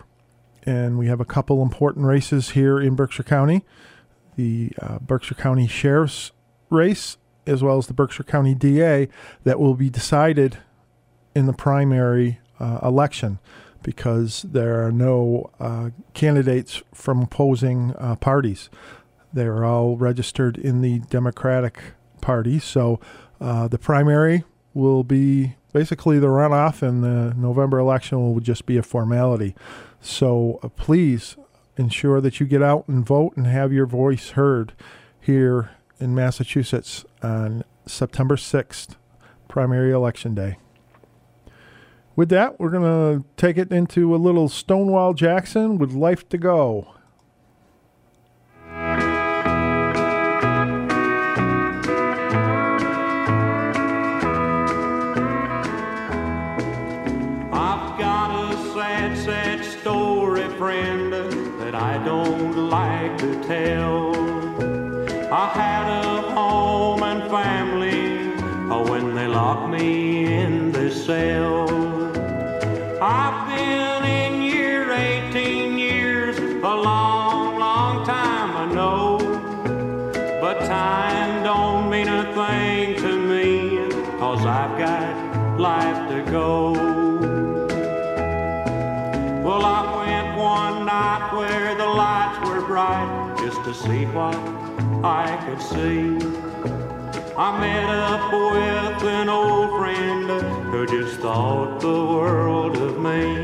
and we have a couple important races here in Berkshire County. The uh, Berkshire County Sheriff's race, as well as the Berkshire County D A, that will be decided in the primary uh, election, because there are no uh, candidates from opposing uh, parties. They are all registered in the Democratic Party. So uh, the primary will be basically the runoff, and the November election will just be a formality. So uh, please ensure that you get out and vote and have your voice heard here in Massachusetts on September sixth, primary election day. With that, we're going to take it into a little Stonewall Jackson with Life to Go. I've got a sad, sad story, friend, that I don't like to tell. I had a home and family, when they locked me in the cell. I've been in here eighteen years, a long, long time I know, but time don't mean a thing to me, 'cause I've got life to go. Well, I went one night where the lights were bright, just to see what I could see. I met up with an old friend who just thought the world of me.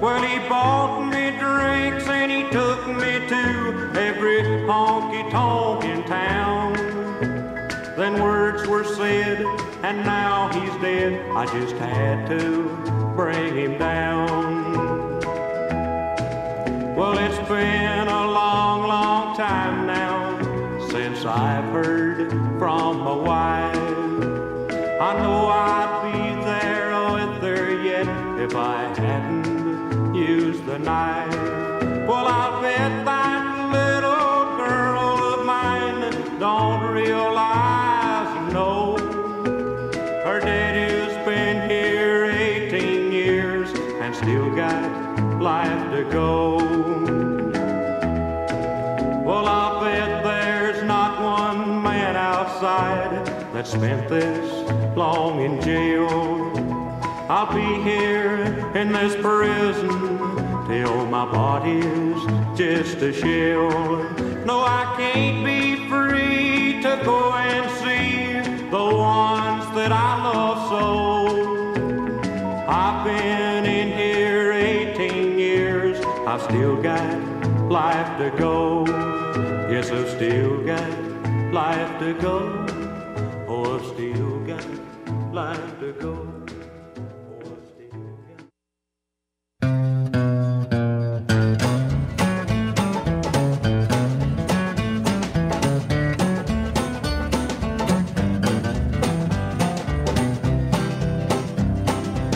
Well, he bought me drinks and he took me to every honky-tonk in town. Then words were said, and now he's dead. I just had to bring him down. Well, it's been a long, long time now since I've heard from my wife. I know I'd be there or there yet if I hadn't used the knife. Well, I bet that little girl of mine don't realize, no, her daddy has been here eighteen years and still got life to go. Well, I bet there's not one man outside that spent this long in jail. I'll be here in this prison till my body's just a shell. No, I can't be free to go and see the ones that I love so. I've been in here eighteen years, I've still got life to go. Yes, I've still got life to go. Oh, I've still got life to go. Oh, I've still got.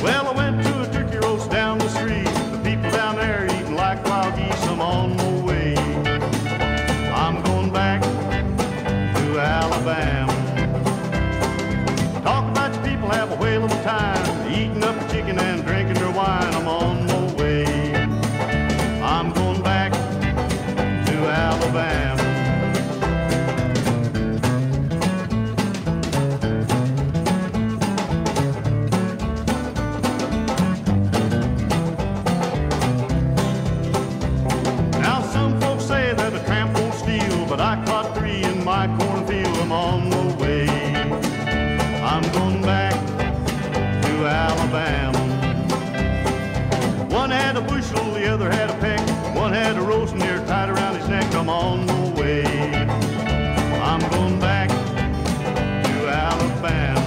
Well, I went to a turkey roast down the street. The people down there eating like wild geese. I'm on my way. I'm going back to Alabama. Talk about your people, have a whale of a time, eating up chicken and drinking their wine. I'm on my way. I'm going back to Alabama. I caught three in my cornfield, I'm on my way. I'm going back to Alabama. One had a bushel, the other had a peck. One had a rosin ear tied around his neck, I'm on my way. I'm going back to Alabama.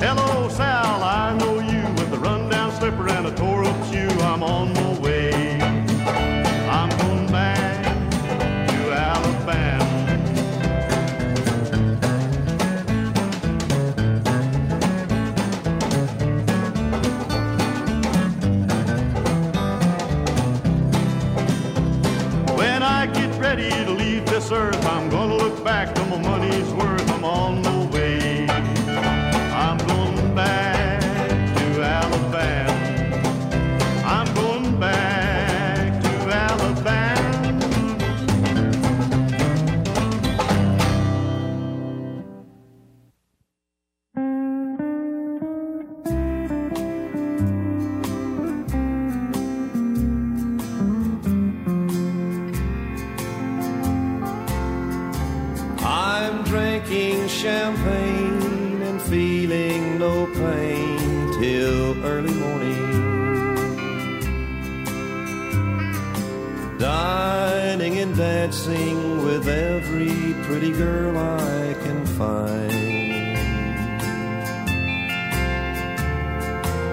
Hello, Sal. ready to leave this earth, I'm gonna look back till my money's worth. I'm on the way, I'm going back to Alabama. I'm going back to Alabama. I'm drinking champagne and feeling no pain till early morning. Dining and dancing with every pretty girl I can find,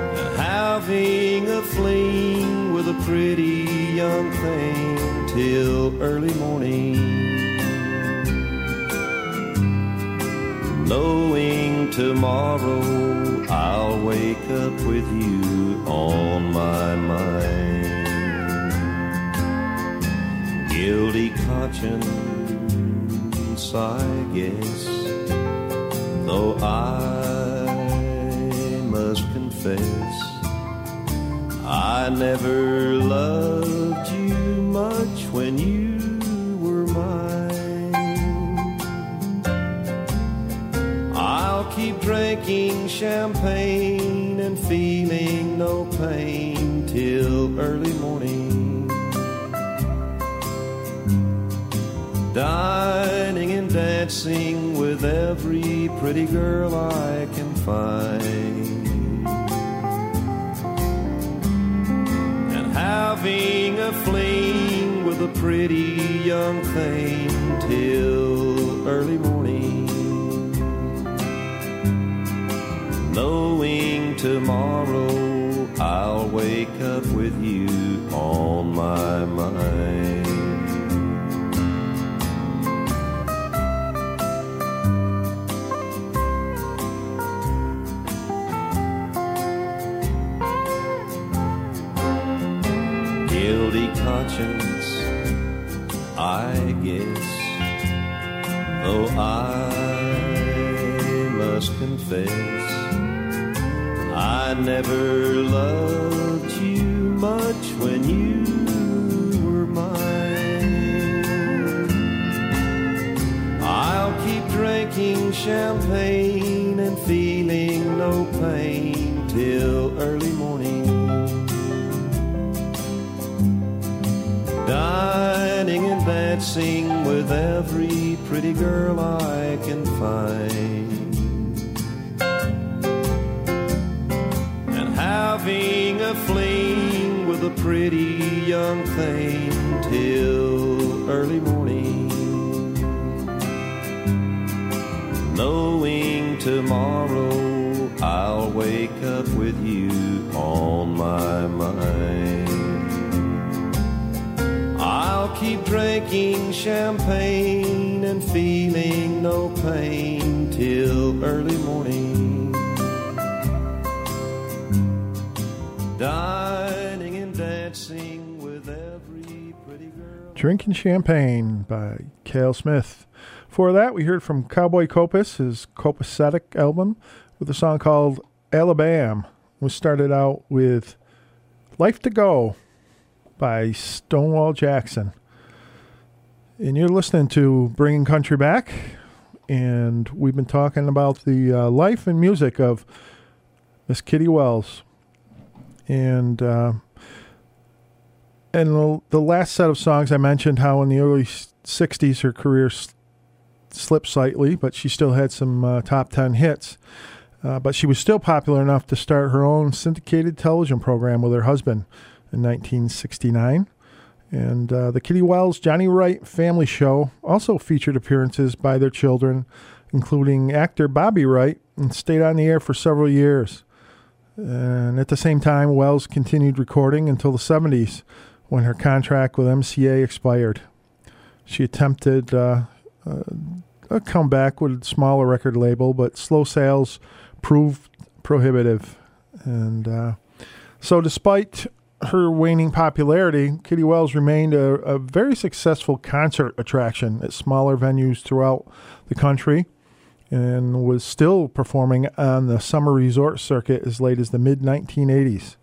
and having a fling with a pretty young thing till early morning. Knowing tomorrow I'll wake up with you on my mind. Guilty conscience, I guess, though I must confess I never loved you much when you were mine. I'll keep drinking champagne and feeling no pain till early morning. Dining and dancing with every pretty girl I can find, and having a fling with a pretty young thing till early morning. Knowing tomorrow I'll wake up with you on my mind. Guilty conscience, I guess, though I must confess I never loved you much when you were mine. I'll keep drinking champagne and feeling no pain till early morning. Dining and dancing with every pretty girl I can find, having a fling with a pretty young thing till early morning. Knowing tomorrow I'll wake up with you on my mind. I'll keep drinking champagne and feeling no pain till early morning. Dining and dancing with every pretty girl. Drinking Champagne by Cale Smith. Before that, we heard from Cowboy Copas, his Copacetic album, with a song called Alabama. We started out with Life to Go by Stonewall Jackson. And you're listening to Bringing Country Back, and we've been talking about the uh, life and music of Miss Kitty Wells. And uh, and the last set of songs, I mentioned how in the early sixties her career sl- slipped slightly, but she still had some uh, top ten hits. Uh, but she was still popular enough to start her own syndicated television program with her husband in nineteen sixty-nine. And uh, the Kitty Wells Johnny Wright Family Show also featured appearances by their children, including actor Bobby Wright, and stayed on the air for several years. And at the same time, Wells continued recording until the seventies, when her contract with M C A expired. She attempted uh, uh, a comeback with a smaller record label, but slow sales proved prohibitive. And uh, so despite her waning popularity, Kitty Wells remained a, a very successful concert attraction at smaller venues throughout the country and was still performing on the summer resort circuit as late as the mid nineteen eighties.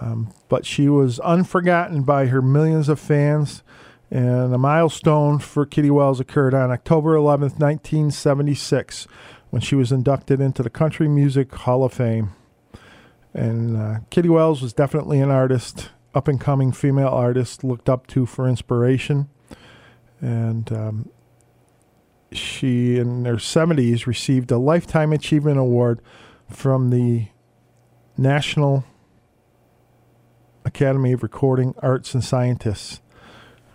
Um, but she was unforgotten by her millions of fans, and a milestone for Kitty Wells occurred on October eleventh, nineteen seventy-six, when she was inducted into the Country Music Hall of Fame. And uh, Kitty Wells was definitely an artist, up-and-coming female artist, looked up to for inspiration. And um, she, in her seventies, received a Lifetime Achievement Award from the National Academy of Recording Arts and Scientists,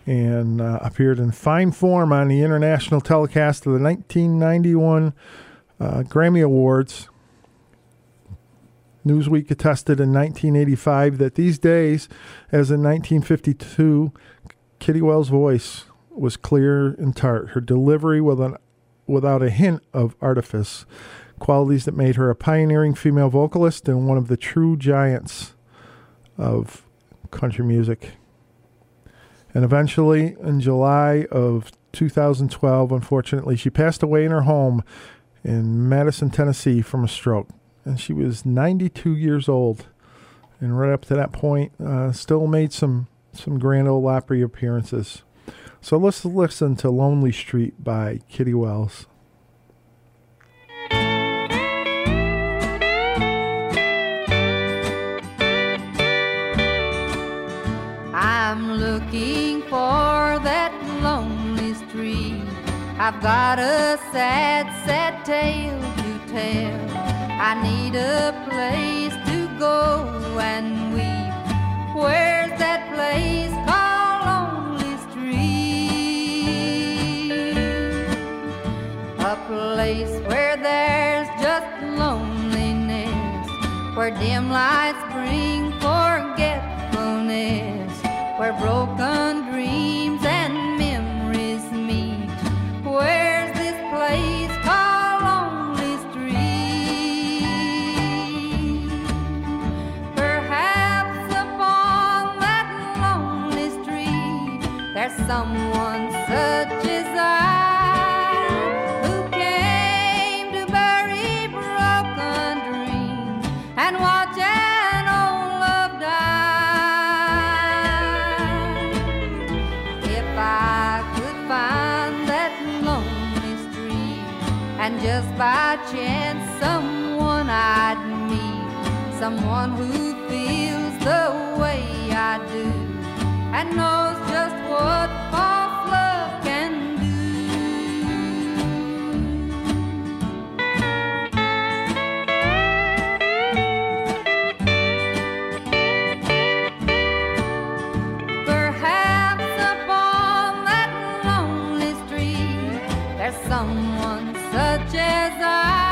and uh, appeared in fine form on the international telecast of the nineteen ninety-one uh, Grammy Awards. Newsweek attested in nineteen eighty-five that these days, as in nineteen fifty-two, Kitty Wells' voice was clear and tart, her delivery with an, without a hint of artifice, qualities that made her a pioneering female vocalist and one of the true giants of country music. And eventually, in July of two thousand twelve, unfortunately, she passed away in her home in Madison, Tennessee from a stroke. And she was ninety-two years old, and right up to that point, uh, still made some some Grand Ole Opry appearances. So let's listen to "Lonely Street" by Kitty Wells. I'm looking for that lonely street. I've got a sad, sad tale to tell. I need a place to go and weep. Where's that place called Lonely Street? A place where there's just loneliness, where dim lights bring forgetfulness, where broken dreams and memories meet. Where's this place called? There's someone such as I who came to bury broken dreams and watch an old love die. If I could find that lonely street and just by chance someone I'd meet, someone who feels the way I do and knows just what false love can do. Perhaps upon that lonely street there's someone such as I.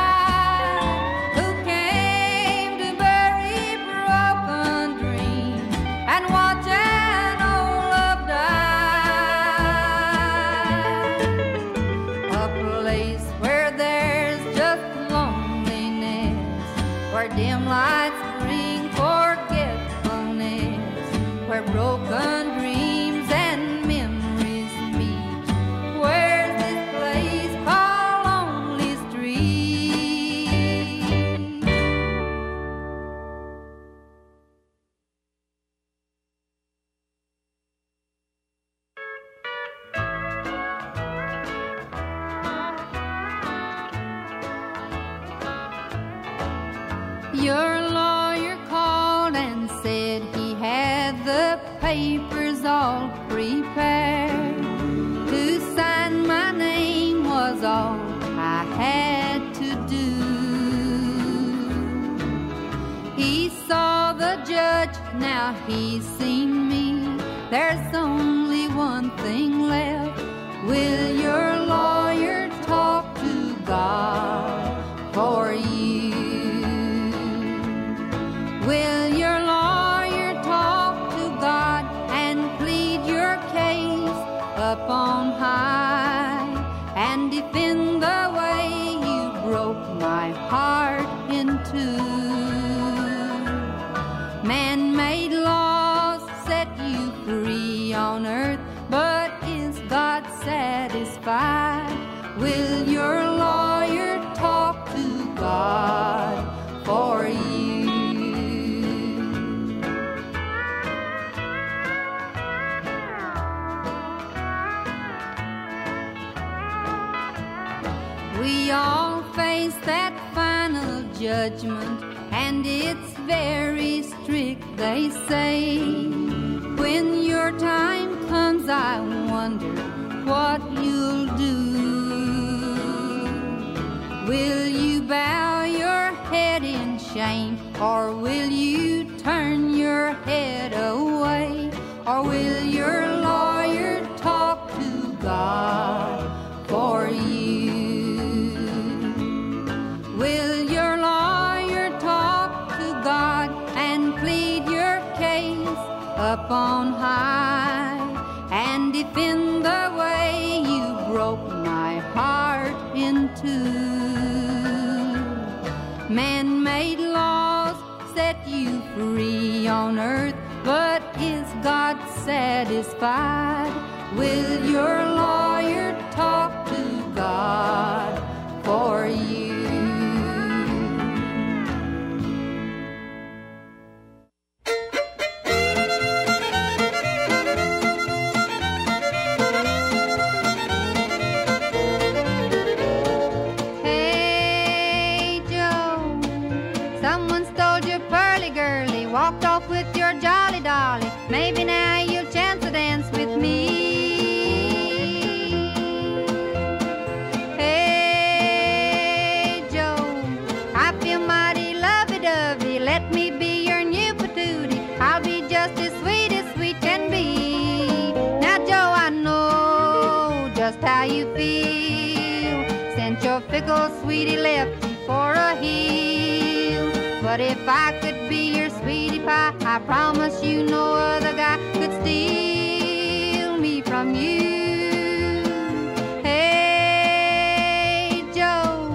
Dim lights bring forgetfulness, where broken dreams and memories meet. Where's this place called Lonely Street? Your lawyer called and said he had the papers all prepared. To sign my name was all I had to do. He saw the judge, now he's seen me. There's only one thing left. Will your lawyer talk to God for you? Will your lawyer talk to God and plead your case up on high and defend the way you broke my heart in two? Man-made law satisfied? Will your lawyer talk to God for you? We all face that final judgment, and it's very strict, they say. When your time comes, I wonder what you'll do. Will you bow your head in shame, or will you turn your head away? Or will your lawyer talk to God for you? Will your lawyer talk to God and plead your case up on high and defend the way you broke my heart in two? Man-made laws set you free on earth, but is God satisfied? Will your lawyer talk to God for you? Maybe now you'll chance to dance with me. Hey, Joe, I feel mighty lovey-dovey. Let me be your new patootie. I'll be just as sweet as sweet can be. Now, Joe, I know just how you feel, since your fickle sweetie left you for a heel. But if I could be your sweetie pie, I promise you no other guy could steal me from you. Hey, Joe,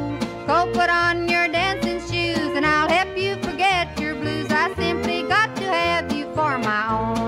go put on your dancing shoes, and I'll help you forget your blues. I simply got to have you for my own.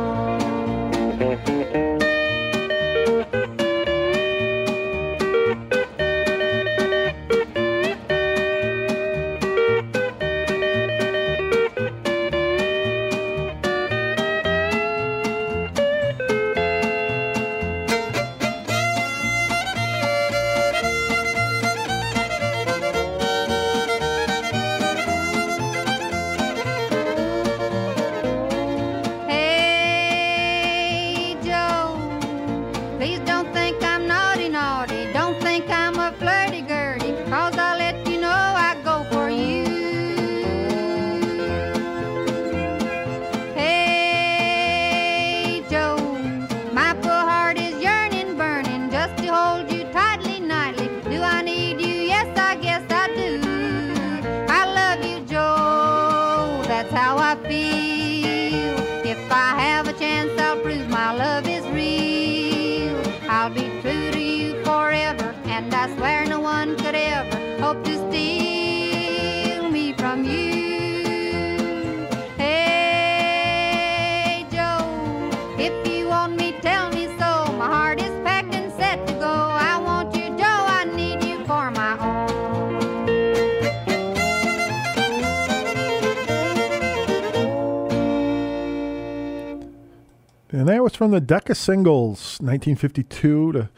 And that was from the Decca Singles, nineteen fifty-two to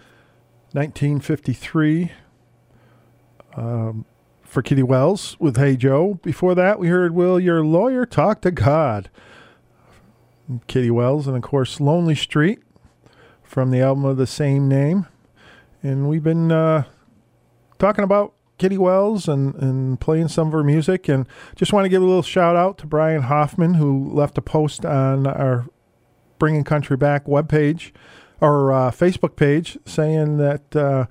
nineteen fifty-three, um, for Kitty Wells with Hey Joe. Before that, we heard Will Your Lawyer Talk to God, Kitty Wells, and of course, Lonely Street from the album of the same name. And we've been uh, talking about Kitty Wells and, and playing some of her music. And just want to give a little shout out to Brian Hoffman, who left a post on our Bringing Country Back webpage or uh, Facebook page, saying that uh,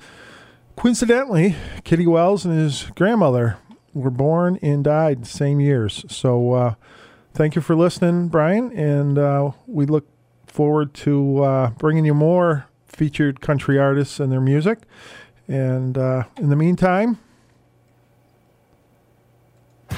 coincidentally, Kitty Wells and his grandmother were born and died the same years. So uh, thank you for listening, Brian, and uh, we look forward to uh, bringing you more featured country artists and their music. And uh, in the meantime...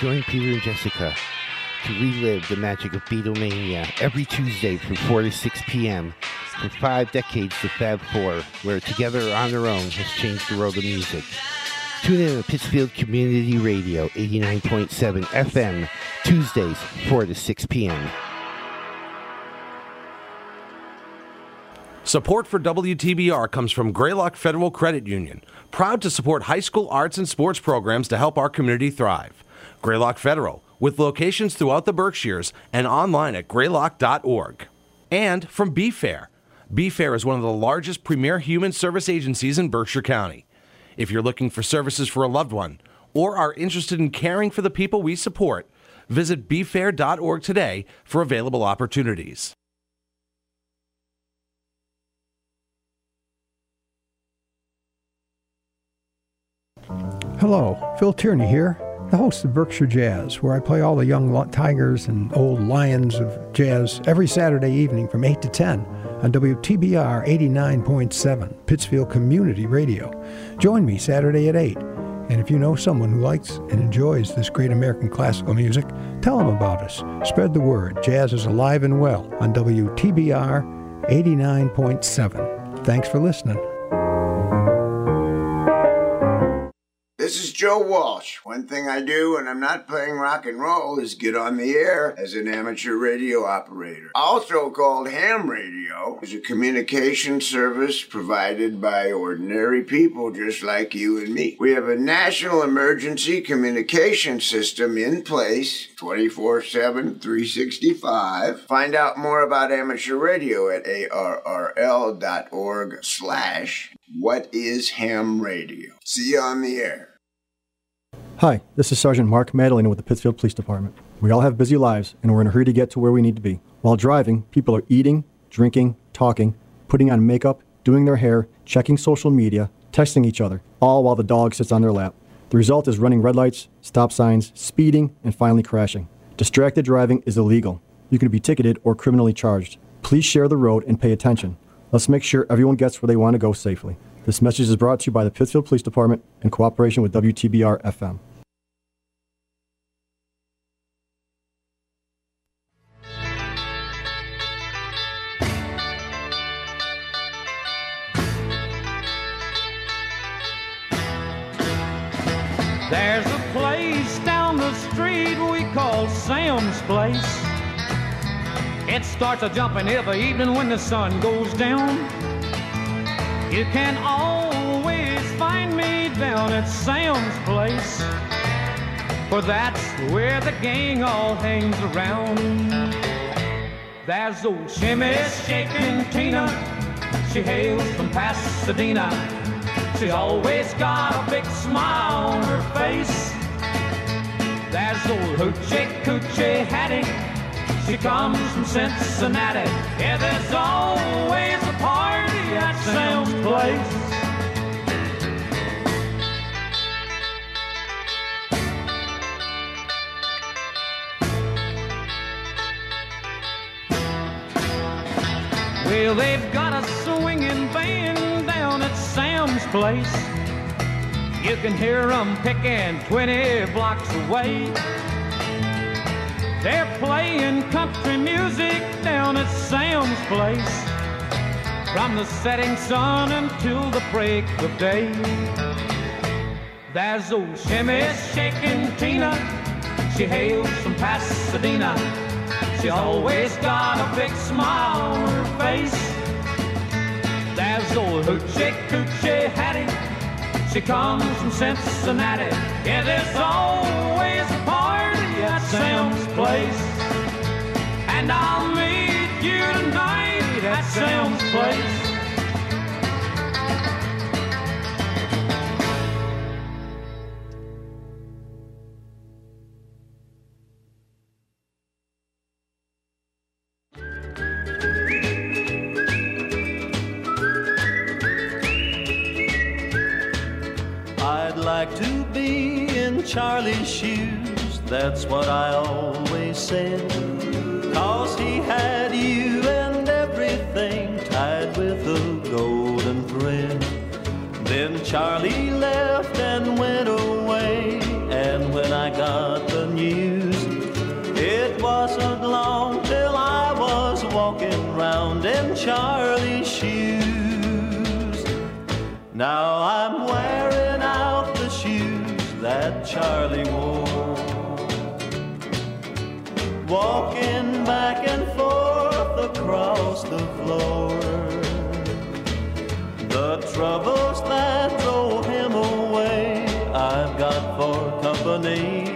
Join Peter and Jessica to relive the magic of Beatlemania every Tuesday from four to six p.m. for five decades to Fab Four, where Together on Their Own has changed the world of music. Tune in to Pittsfield Community Radio, eighty-nine point seven F M, Tuesdays, four to six p.m. Support for W T B R comes from Greylock Federal Credit Union, proud to support high school arts and sports programs to help our community thrive. Greylock Federal, with locations throughout the Berkshires and online at greylock dot org. And from BeFair. BeFair is one of the largest premier human service agencies in Berkshire County. If you're looking for services for a loved one or are interested in caring for the people we support, visit befair dot org today for available opportunities. Hello, Phil Tierney here, the host of Berkshire Jazz, where I play all the young tigers and old lions of jazz every Saturday evening from eight to ten on W T B R eighty-nine point seven, Pittsfield Community Radio. Join me Saturday at eight, and if you know someone who likes and enjoys this great American classical music, tell them about us. Spread the word. Jazz is alive and well on W T B R eighty-nine point seven. Thanks for listening. This is Joe Walsh. One thing I do when I'm not playing rock and roll is get on the air as an amateur radio operator. Also called ham radio, is a communication service provided by ordinary people just like you and me. We have a national emergency communication system in place twenty-four seven, three sixty-five. Find out more about amateur radio at arrl.org slash what is ham radio. See you on the air. Hi, this is Sergeant Mark Madeline with the Pittsfield Police Department. We all have busy lives, and we're in a hurry to get to where we need to be. While driving, people are eating, drinking, talking, putting on makeup, doing their hair, checking social media, texting each other, all while the dog sits on their lap. The result is running red lights, stop signs, speeding, and finally crashing. Distracted driving is illegal. You can be ticketed or criminally charged. Please share the road and pay attention. Let's make sure everyone gets where they want to go safely. This message is brought to you by the Pittsfield Police Department in cooperation with W T B R F M. There's a place down the street we call Sam's Place. It starts a-jumping every evening when the sun goes down. You can always find me down at Sam's Place, for that's where the gang all hangs around. There's old Shimmy Shakin' Tina, she hails from Pasadena. She always got a big smile on her face. There's old Hoochie Coochie Hattie, she comes from Cincinnati. Yeah, there's always a party at Sam's Place. Well, they've got a swinging band at Sam's Place. You can hear them picking twenty blocks away. They're playing country music down at Sam's Place, from the setting sun until the break of day. There's old Shimmy Shakin' Tina, she hails from Pasadena. She always got a big smile on her face. There's old Hoochie Coochie Hattie, she comes from Cincinnati. Yeah, there's always a party at Sam's Place, and I'll meet you tonight at Sam's Place. Charlie's shoes, that's what I always said, 'cause he had you and everything tied with a golden thread. Then Charlie left and went away, and when I got the news, it wasn't long till I was walking round in Charlie's shoes. Now I'm wearing out the shoes that Charlie wore, walking back and forth across the floor. The troubles that drove him away, I've got for company.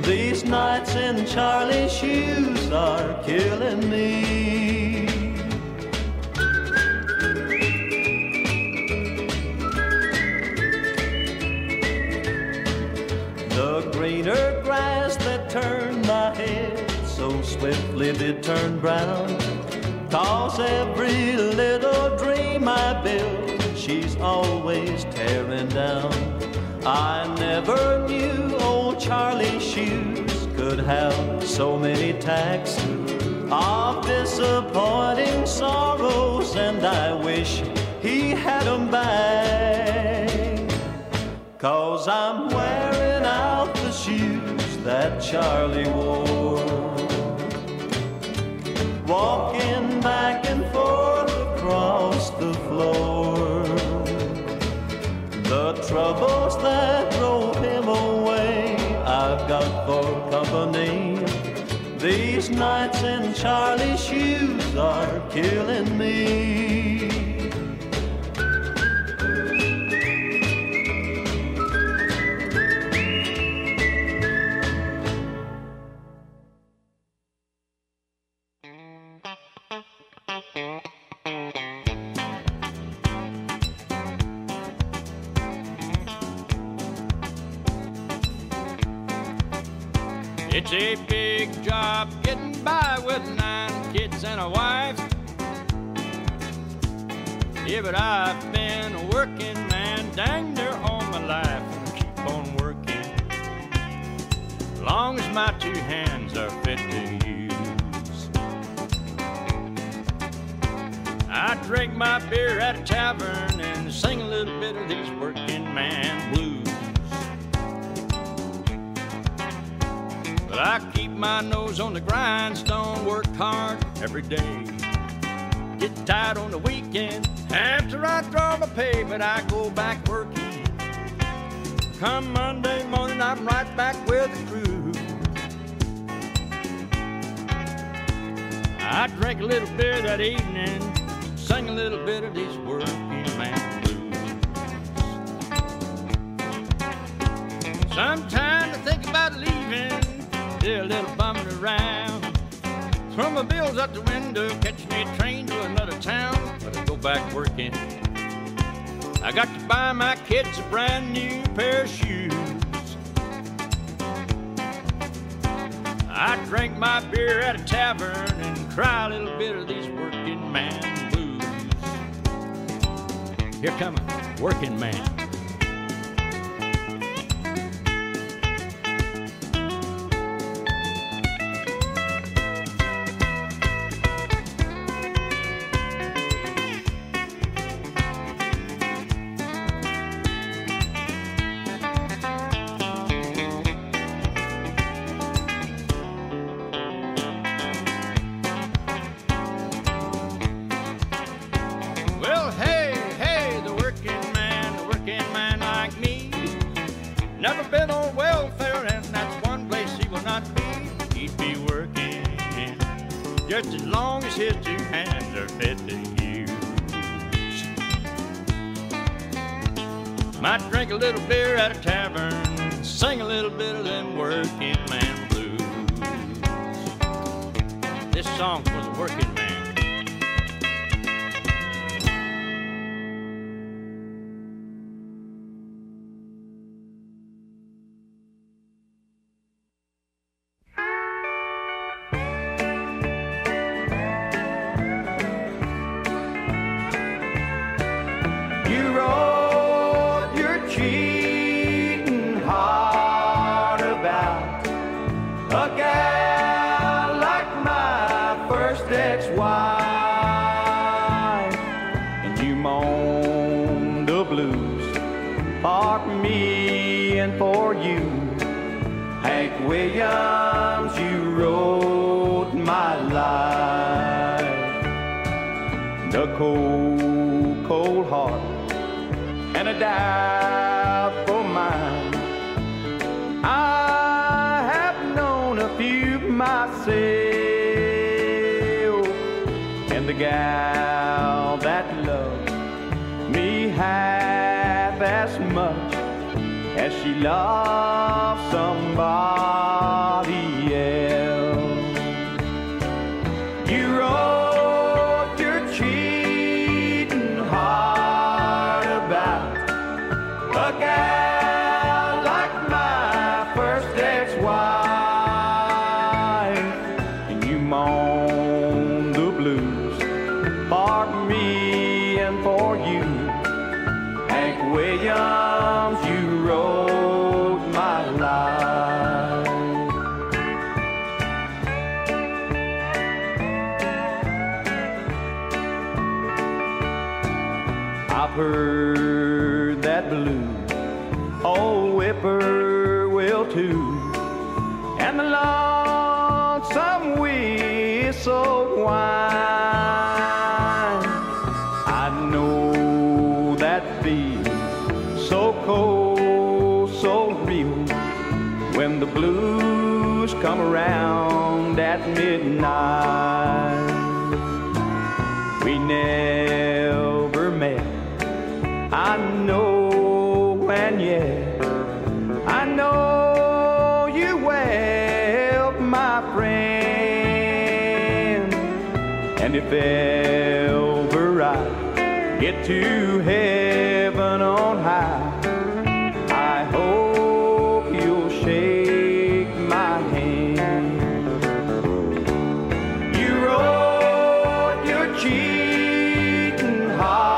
These nights in Charlie's shoes are killing me. The greener grass that turned my head so swiftly did turn brown, 'cause every little dream I built, she's always tearing down. I never knew old Charlie's shoes could have so many tacks of disappointing sorrows, and I wish he had 'em back. 'Cause I'm wearing out the shoes that Charlie wore, walking back and forth across the floor. The troubles that drove him away, I've got for company. These nights in Charlie's shoes are killing me. It's a big job getting by with nine kids and a wife. Yeah, but I've been a working man dang near all my life, and keep on working long as my two hands are fit to use. I drink my beer at a tavern and sing a little bit of these working man blues. But I keep my nose on the grindstone, work hard every day, get tired on the weekend after I draw my pay. But I go back working, come Monday morning I'm right back with the crew. I drink a little beer that evening, sing a little bit of this working man blues. Sometimes I think about leaving, a little bumming around, throw my bills out the window, catch me a train to another town. But I go back working, I got to buy my kids a brand new pair of shoes. I drink my beer at a tavern and cry a little bit of these working man blues. Here comes a working man. You rode your cheating heart. first ex-wife, and you moan the blues, for me and for you. Hank Williams, you wrote my life. The cold, cold heart, and a dive for mine. I have known a few myself, and the gal that loved me half as much as she loved somebody else. You wrote your cheating heart about a gal. Heard that blue, oh whippoorwill too, and the lonesome whistle whine. I know that feeling so cold, so real, when the blues come around at midnight. We never met, I know, and yet I know you well, my friend. And if ever I get to heaven on high, I hope you'll shake my hand. You wrote your cheating heart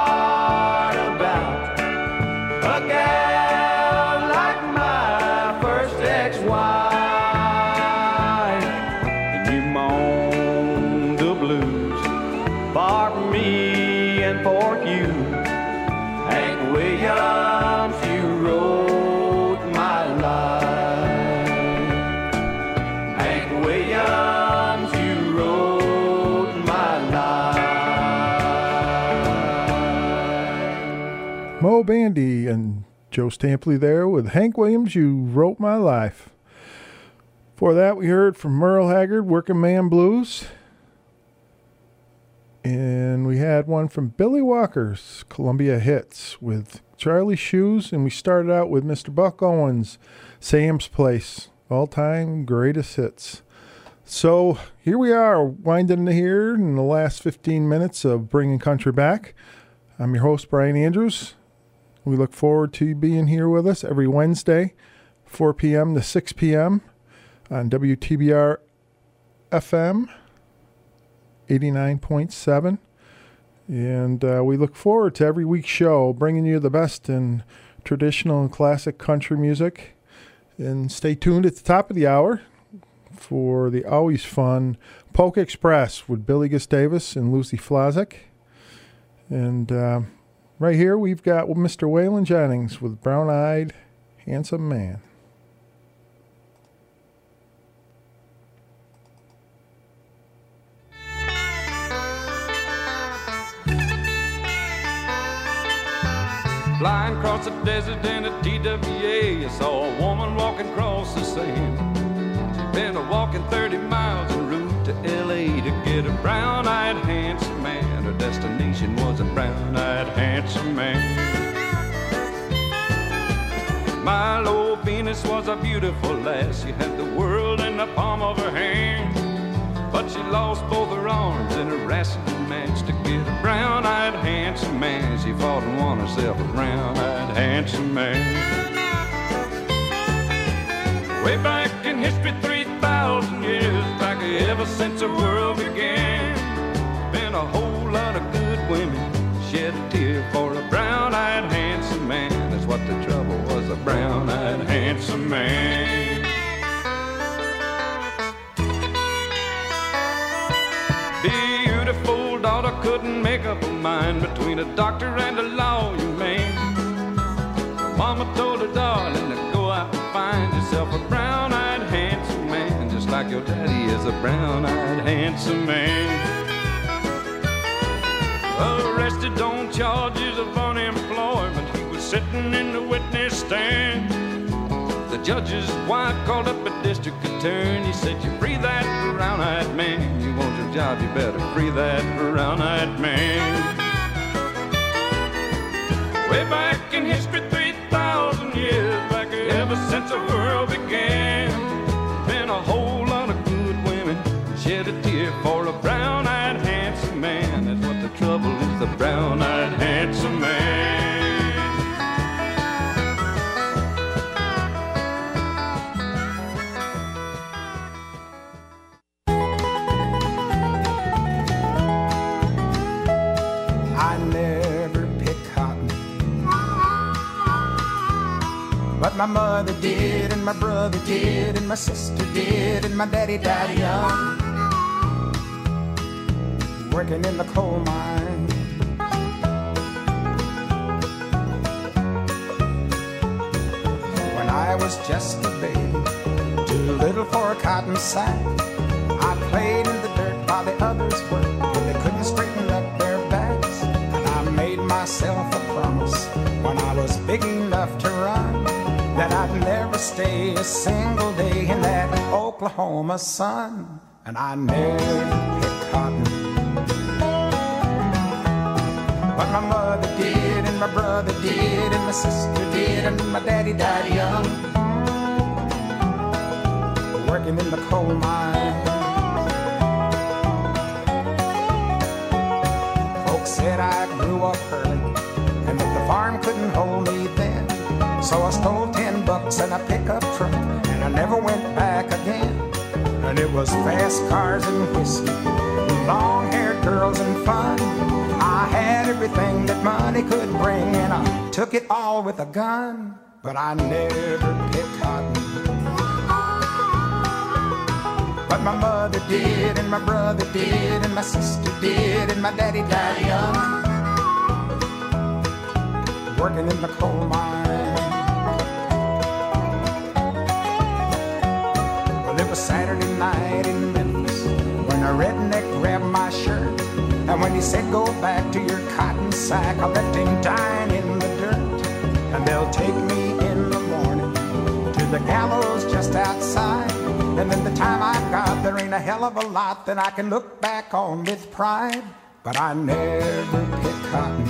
Bandy and Joe Stampley there with Hank Williams, You Wrote My Life. For that, we heard from Merle Haggard, Working Man Blues. And we had one from Billy Walker's Columbia Hits with Charlie Shoes. And we started out with Mister Buck Owens, Sam's Place, all-time greatest hits. So here we are, winding here in the last fifteen minutes of Bringing Country Back. I'm your host, Brian Andrews. We look forward to you being here with us every Wednesday, four p.m. to six p.m. on W T B R F M eighty-nine point seven. And uh, we look forward to every week's show, bringing you the best in traditional and classic country music. And stay tuned at the top of the hour for the always fun Polka Express with Billy Gustavus and Lucy Flazik. And... Uh, Right here, we've got Mister Waylon Jennings with Brown-Eyed Handsome Man. Flying across the desert in a T W A, I saw a woman walking across the sand. She'd been a walking thirty miles en route to L A to get a brown-eyed handsome man. Her destination was a brown-eyed handsome man. My little Venus was a beautiful lass. She had the world in the palm of her hand, but she lost both her arms in a wrestling match to get a brown-eyed handsome man. She fought and won herself a brown-eyed handsome man. Way back in history, three thousand years back, ever since the world began, been a whole lot of good women shed a tear for a brown-eyed handsome man. That's what the trouble was, a brown-eyed handsome man. Big couldn't make up her mind between a doctor and a lawyer man. Mama told her, darling, to go out and find yourself a brown-eyed handsome man, just like your daddy is a brown-eyed handsome man. Arrested on charges of unemployment, he was sitting in the witness stand. The judge's wife called up a district attorney, said, you free that brown-eyed man. You want your job, you better free that brown-eyed man. Way back in history, three thousand years back, ever since the world began, been a whole lot of good women shed a tear for a brown-eyed handsome man. That's what the trouble is, the brown-eyed handsome man. My mother did, and my brother did, and my sister did, and my daddy died young, working in the coal mine. When I was just a baby, too little for a cotton sack, I played in the dirt while the others worked, but they couldn't straighten up their backs. And I made myself a promise when I was big enough to run, that I'd never stay a single day in that Oklahoma sun. And I never picked cotton, but my mother did, and my brother did, and my sister did, and my daddy died young, working in the coal mine. Folks said I grew up early, and that the farm couldn't hold me then, so I stole ten bucks and a pickup truck, and I never went back again. And it was fast cars and whiskey, long-haired girls and fun. I had everything that money could bring, and I took it all with a gun. But I never picked cotton, but my mother did, and my brother did, and my sister did, and my daddy died young, working in the coal mine. It was Saturday night in Memphis when a redneck grabbed my shirt, and when he said, go back to your cotton sack, I left him dying in the dirt. And they'll take me in the morning to the gallows just outside, and then the time I've got, there ain't a hell of a lot that I can look back on with pride. But I never picked cotton,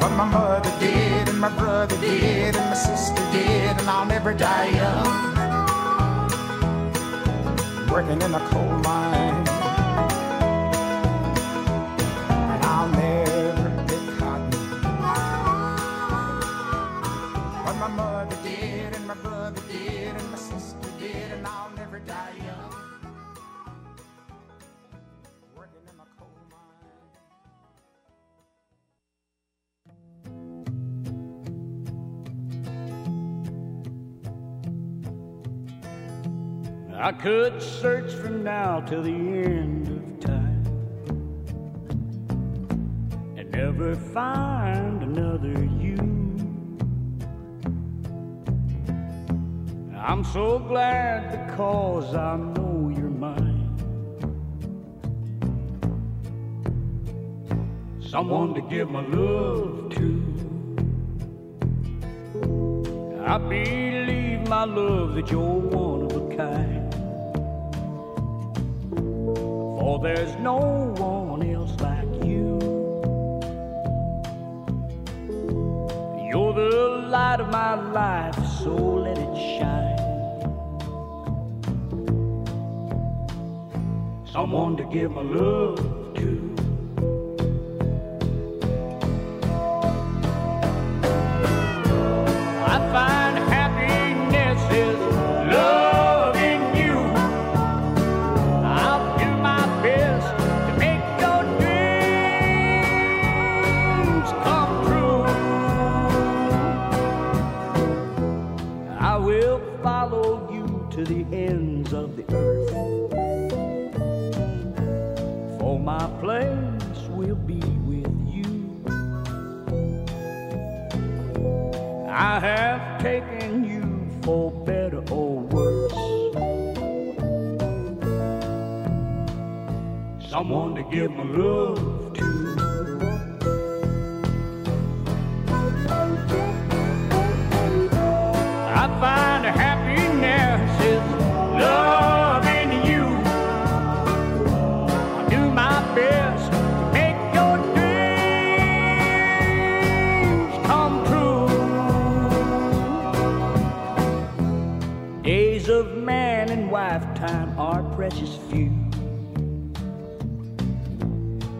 but my mother did, and my brother did, and my sister did, and I'll never die young, working in a coal mine. And I'll never pick cotton, but my mother did, and my brother did, and my sister did, and I'll never die young. I could search from now till the end of time and never find another you. I'm so glad because I know you're mine, someone to give my love to. I believe, my love, that you're one of a kind, for there's no one else like you. You're the light of my life, so let it shine, someone to give my love to. I find happiness is love. To the ends of the earth, my place will be with you. I have taken you for better or worse, someone to give my love to. I find a happiness is love. Lifetime are precious few.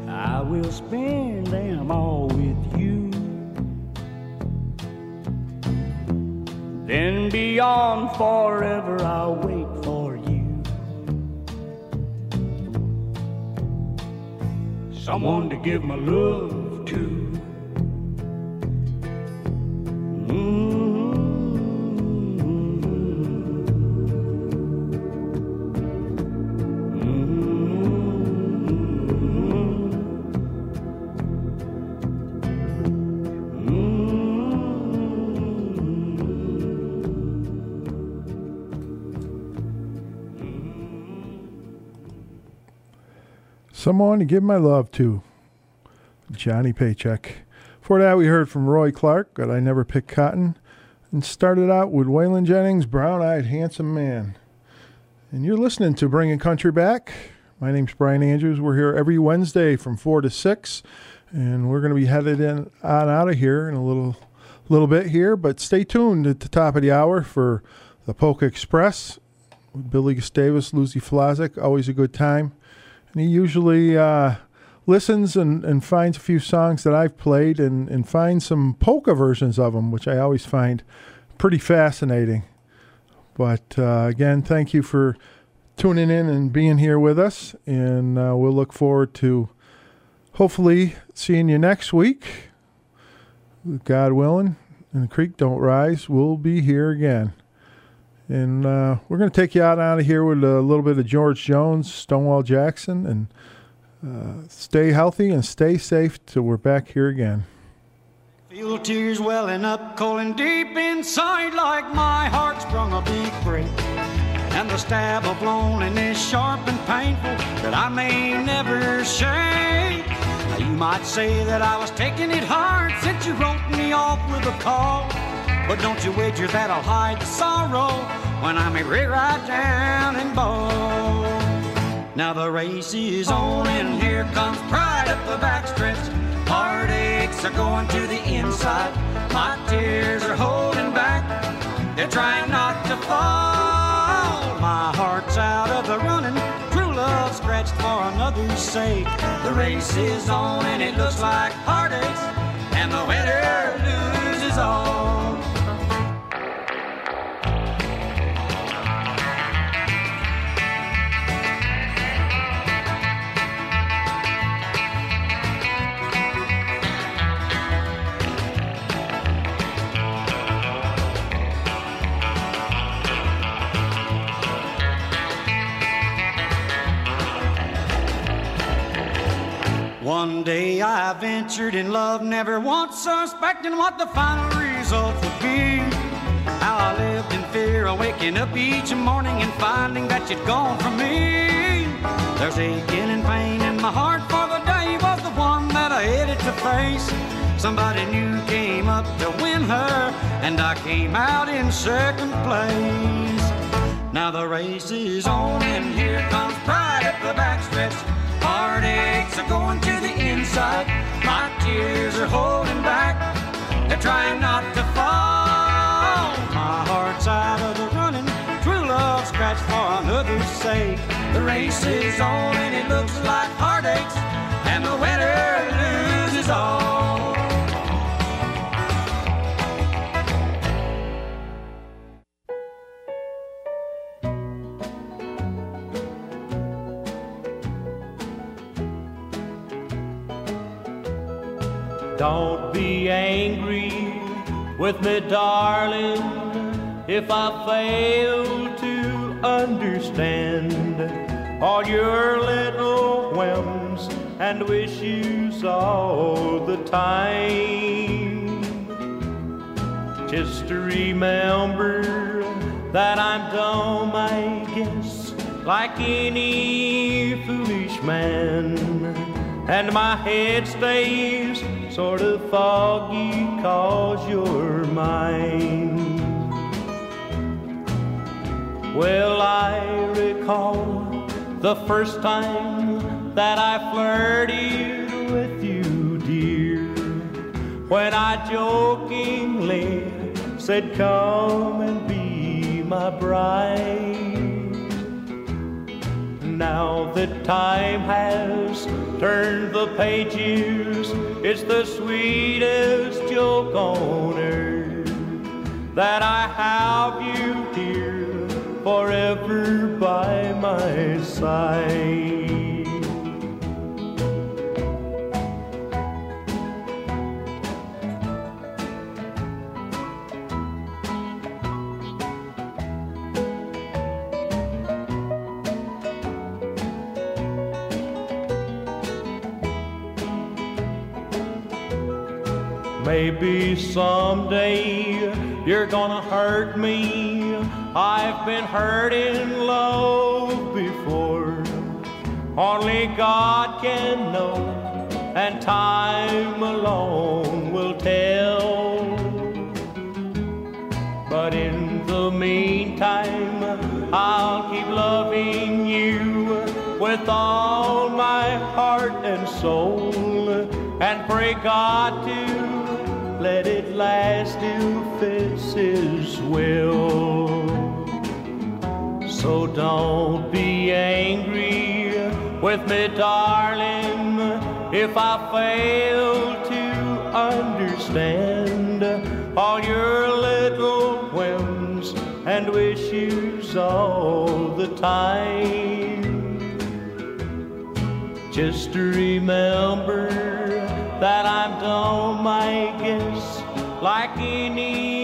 I will spend them all with you. Then beyond forever I'll wait for you, someone to give my love to. Someone to give my love to, Johnny Paycheck. Before that, we heard from Roy Clark, but I Never Pick Cotton, and started out with Waylon Jennings, Brown-Eyed Handsome Man. And you're listening to Bringing Country Back. My name's Brian Andrews. We're here every Wednesday from four to six, and we're going to be headed in on out of here in a little, little bit here, but stay tuned at the top of the hour for the Polka Express with Billy Gustavus, Lucy Flazik. Always a good time. He usually uh, listens and, and finds a few songs that I've played and, and finds some polka versions of them, which I always find pretty fascinating. But uh, again, thank you for tuning in and being here with us. And uh, we'll look forward to hopefully seeing you next week. God willing, and the creek don't rise, we'll be here again. And uh, we're going to take you out, out of here with a little bit of George Jones, Stonewall Jackson, and uh, stay healthy and stay safe till we're back here again. Feel tears welling up, calling deep inside like my heart sprung a big break. And the stab of loneliness sharp and painful that I may never shake. Now you might say that I was taking it hard since you wrote me off with a call. But don't you wager that I'll hide the sorrow when I'm rear right down and bold. Now the race is on and here comes pride up the backstretch. Heartaches are going to the inside. My tears are holding back. They're trying not to fall. My heart's out of the running. True love scratched for another's sake. The race is on and it looks like heartaches. And the winner loses all. One day I ventured in love, never once suspecting what the final result would be. How I lived in fear of waking up each morning and finding that you'd gone from me. There's aching and pain in my heart, for the day was the one that I headed to face. Somebody new came up to win her, and I came out in second place. Now the race is on, and here comes pride up the backstretch. Heartaches are going to the inside. My tears are holding back. They're trying not to fall. My heart's out of the running. True love scratched for another's sake. The race is on and it looks like heartaches. And the winner loses all. Don't be angry with me, darling, if I fail to understand all your little whims and wish you saw the time. Just to remember that I'm dumb, I guess, like any foolish man, and my head stays sort of foggy 'cause you're mine. Well, I recall the first time that I flirted with you, dear, when I jokingly said, come and be my bride. Now that time has turned the pages, it's the sweetest joke on earth that I have you here forever by my side. Maybe someday you're gonna hurt me. I've been hurt in love before. Only God can know, and time alone will tell. But in the meantime, I'll keep loving you with all my heart and soul, and pray God to let it last if it's His will. So don't be angry with me, darling, if I fail to understand all your little whims and wishes all the time. Just remember that I'm dumb, I guess, like any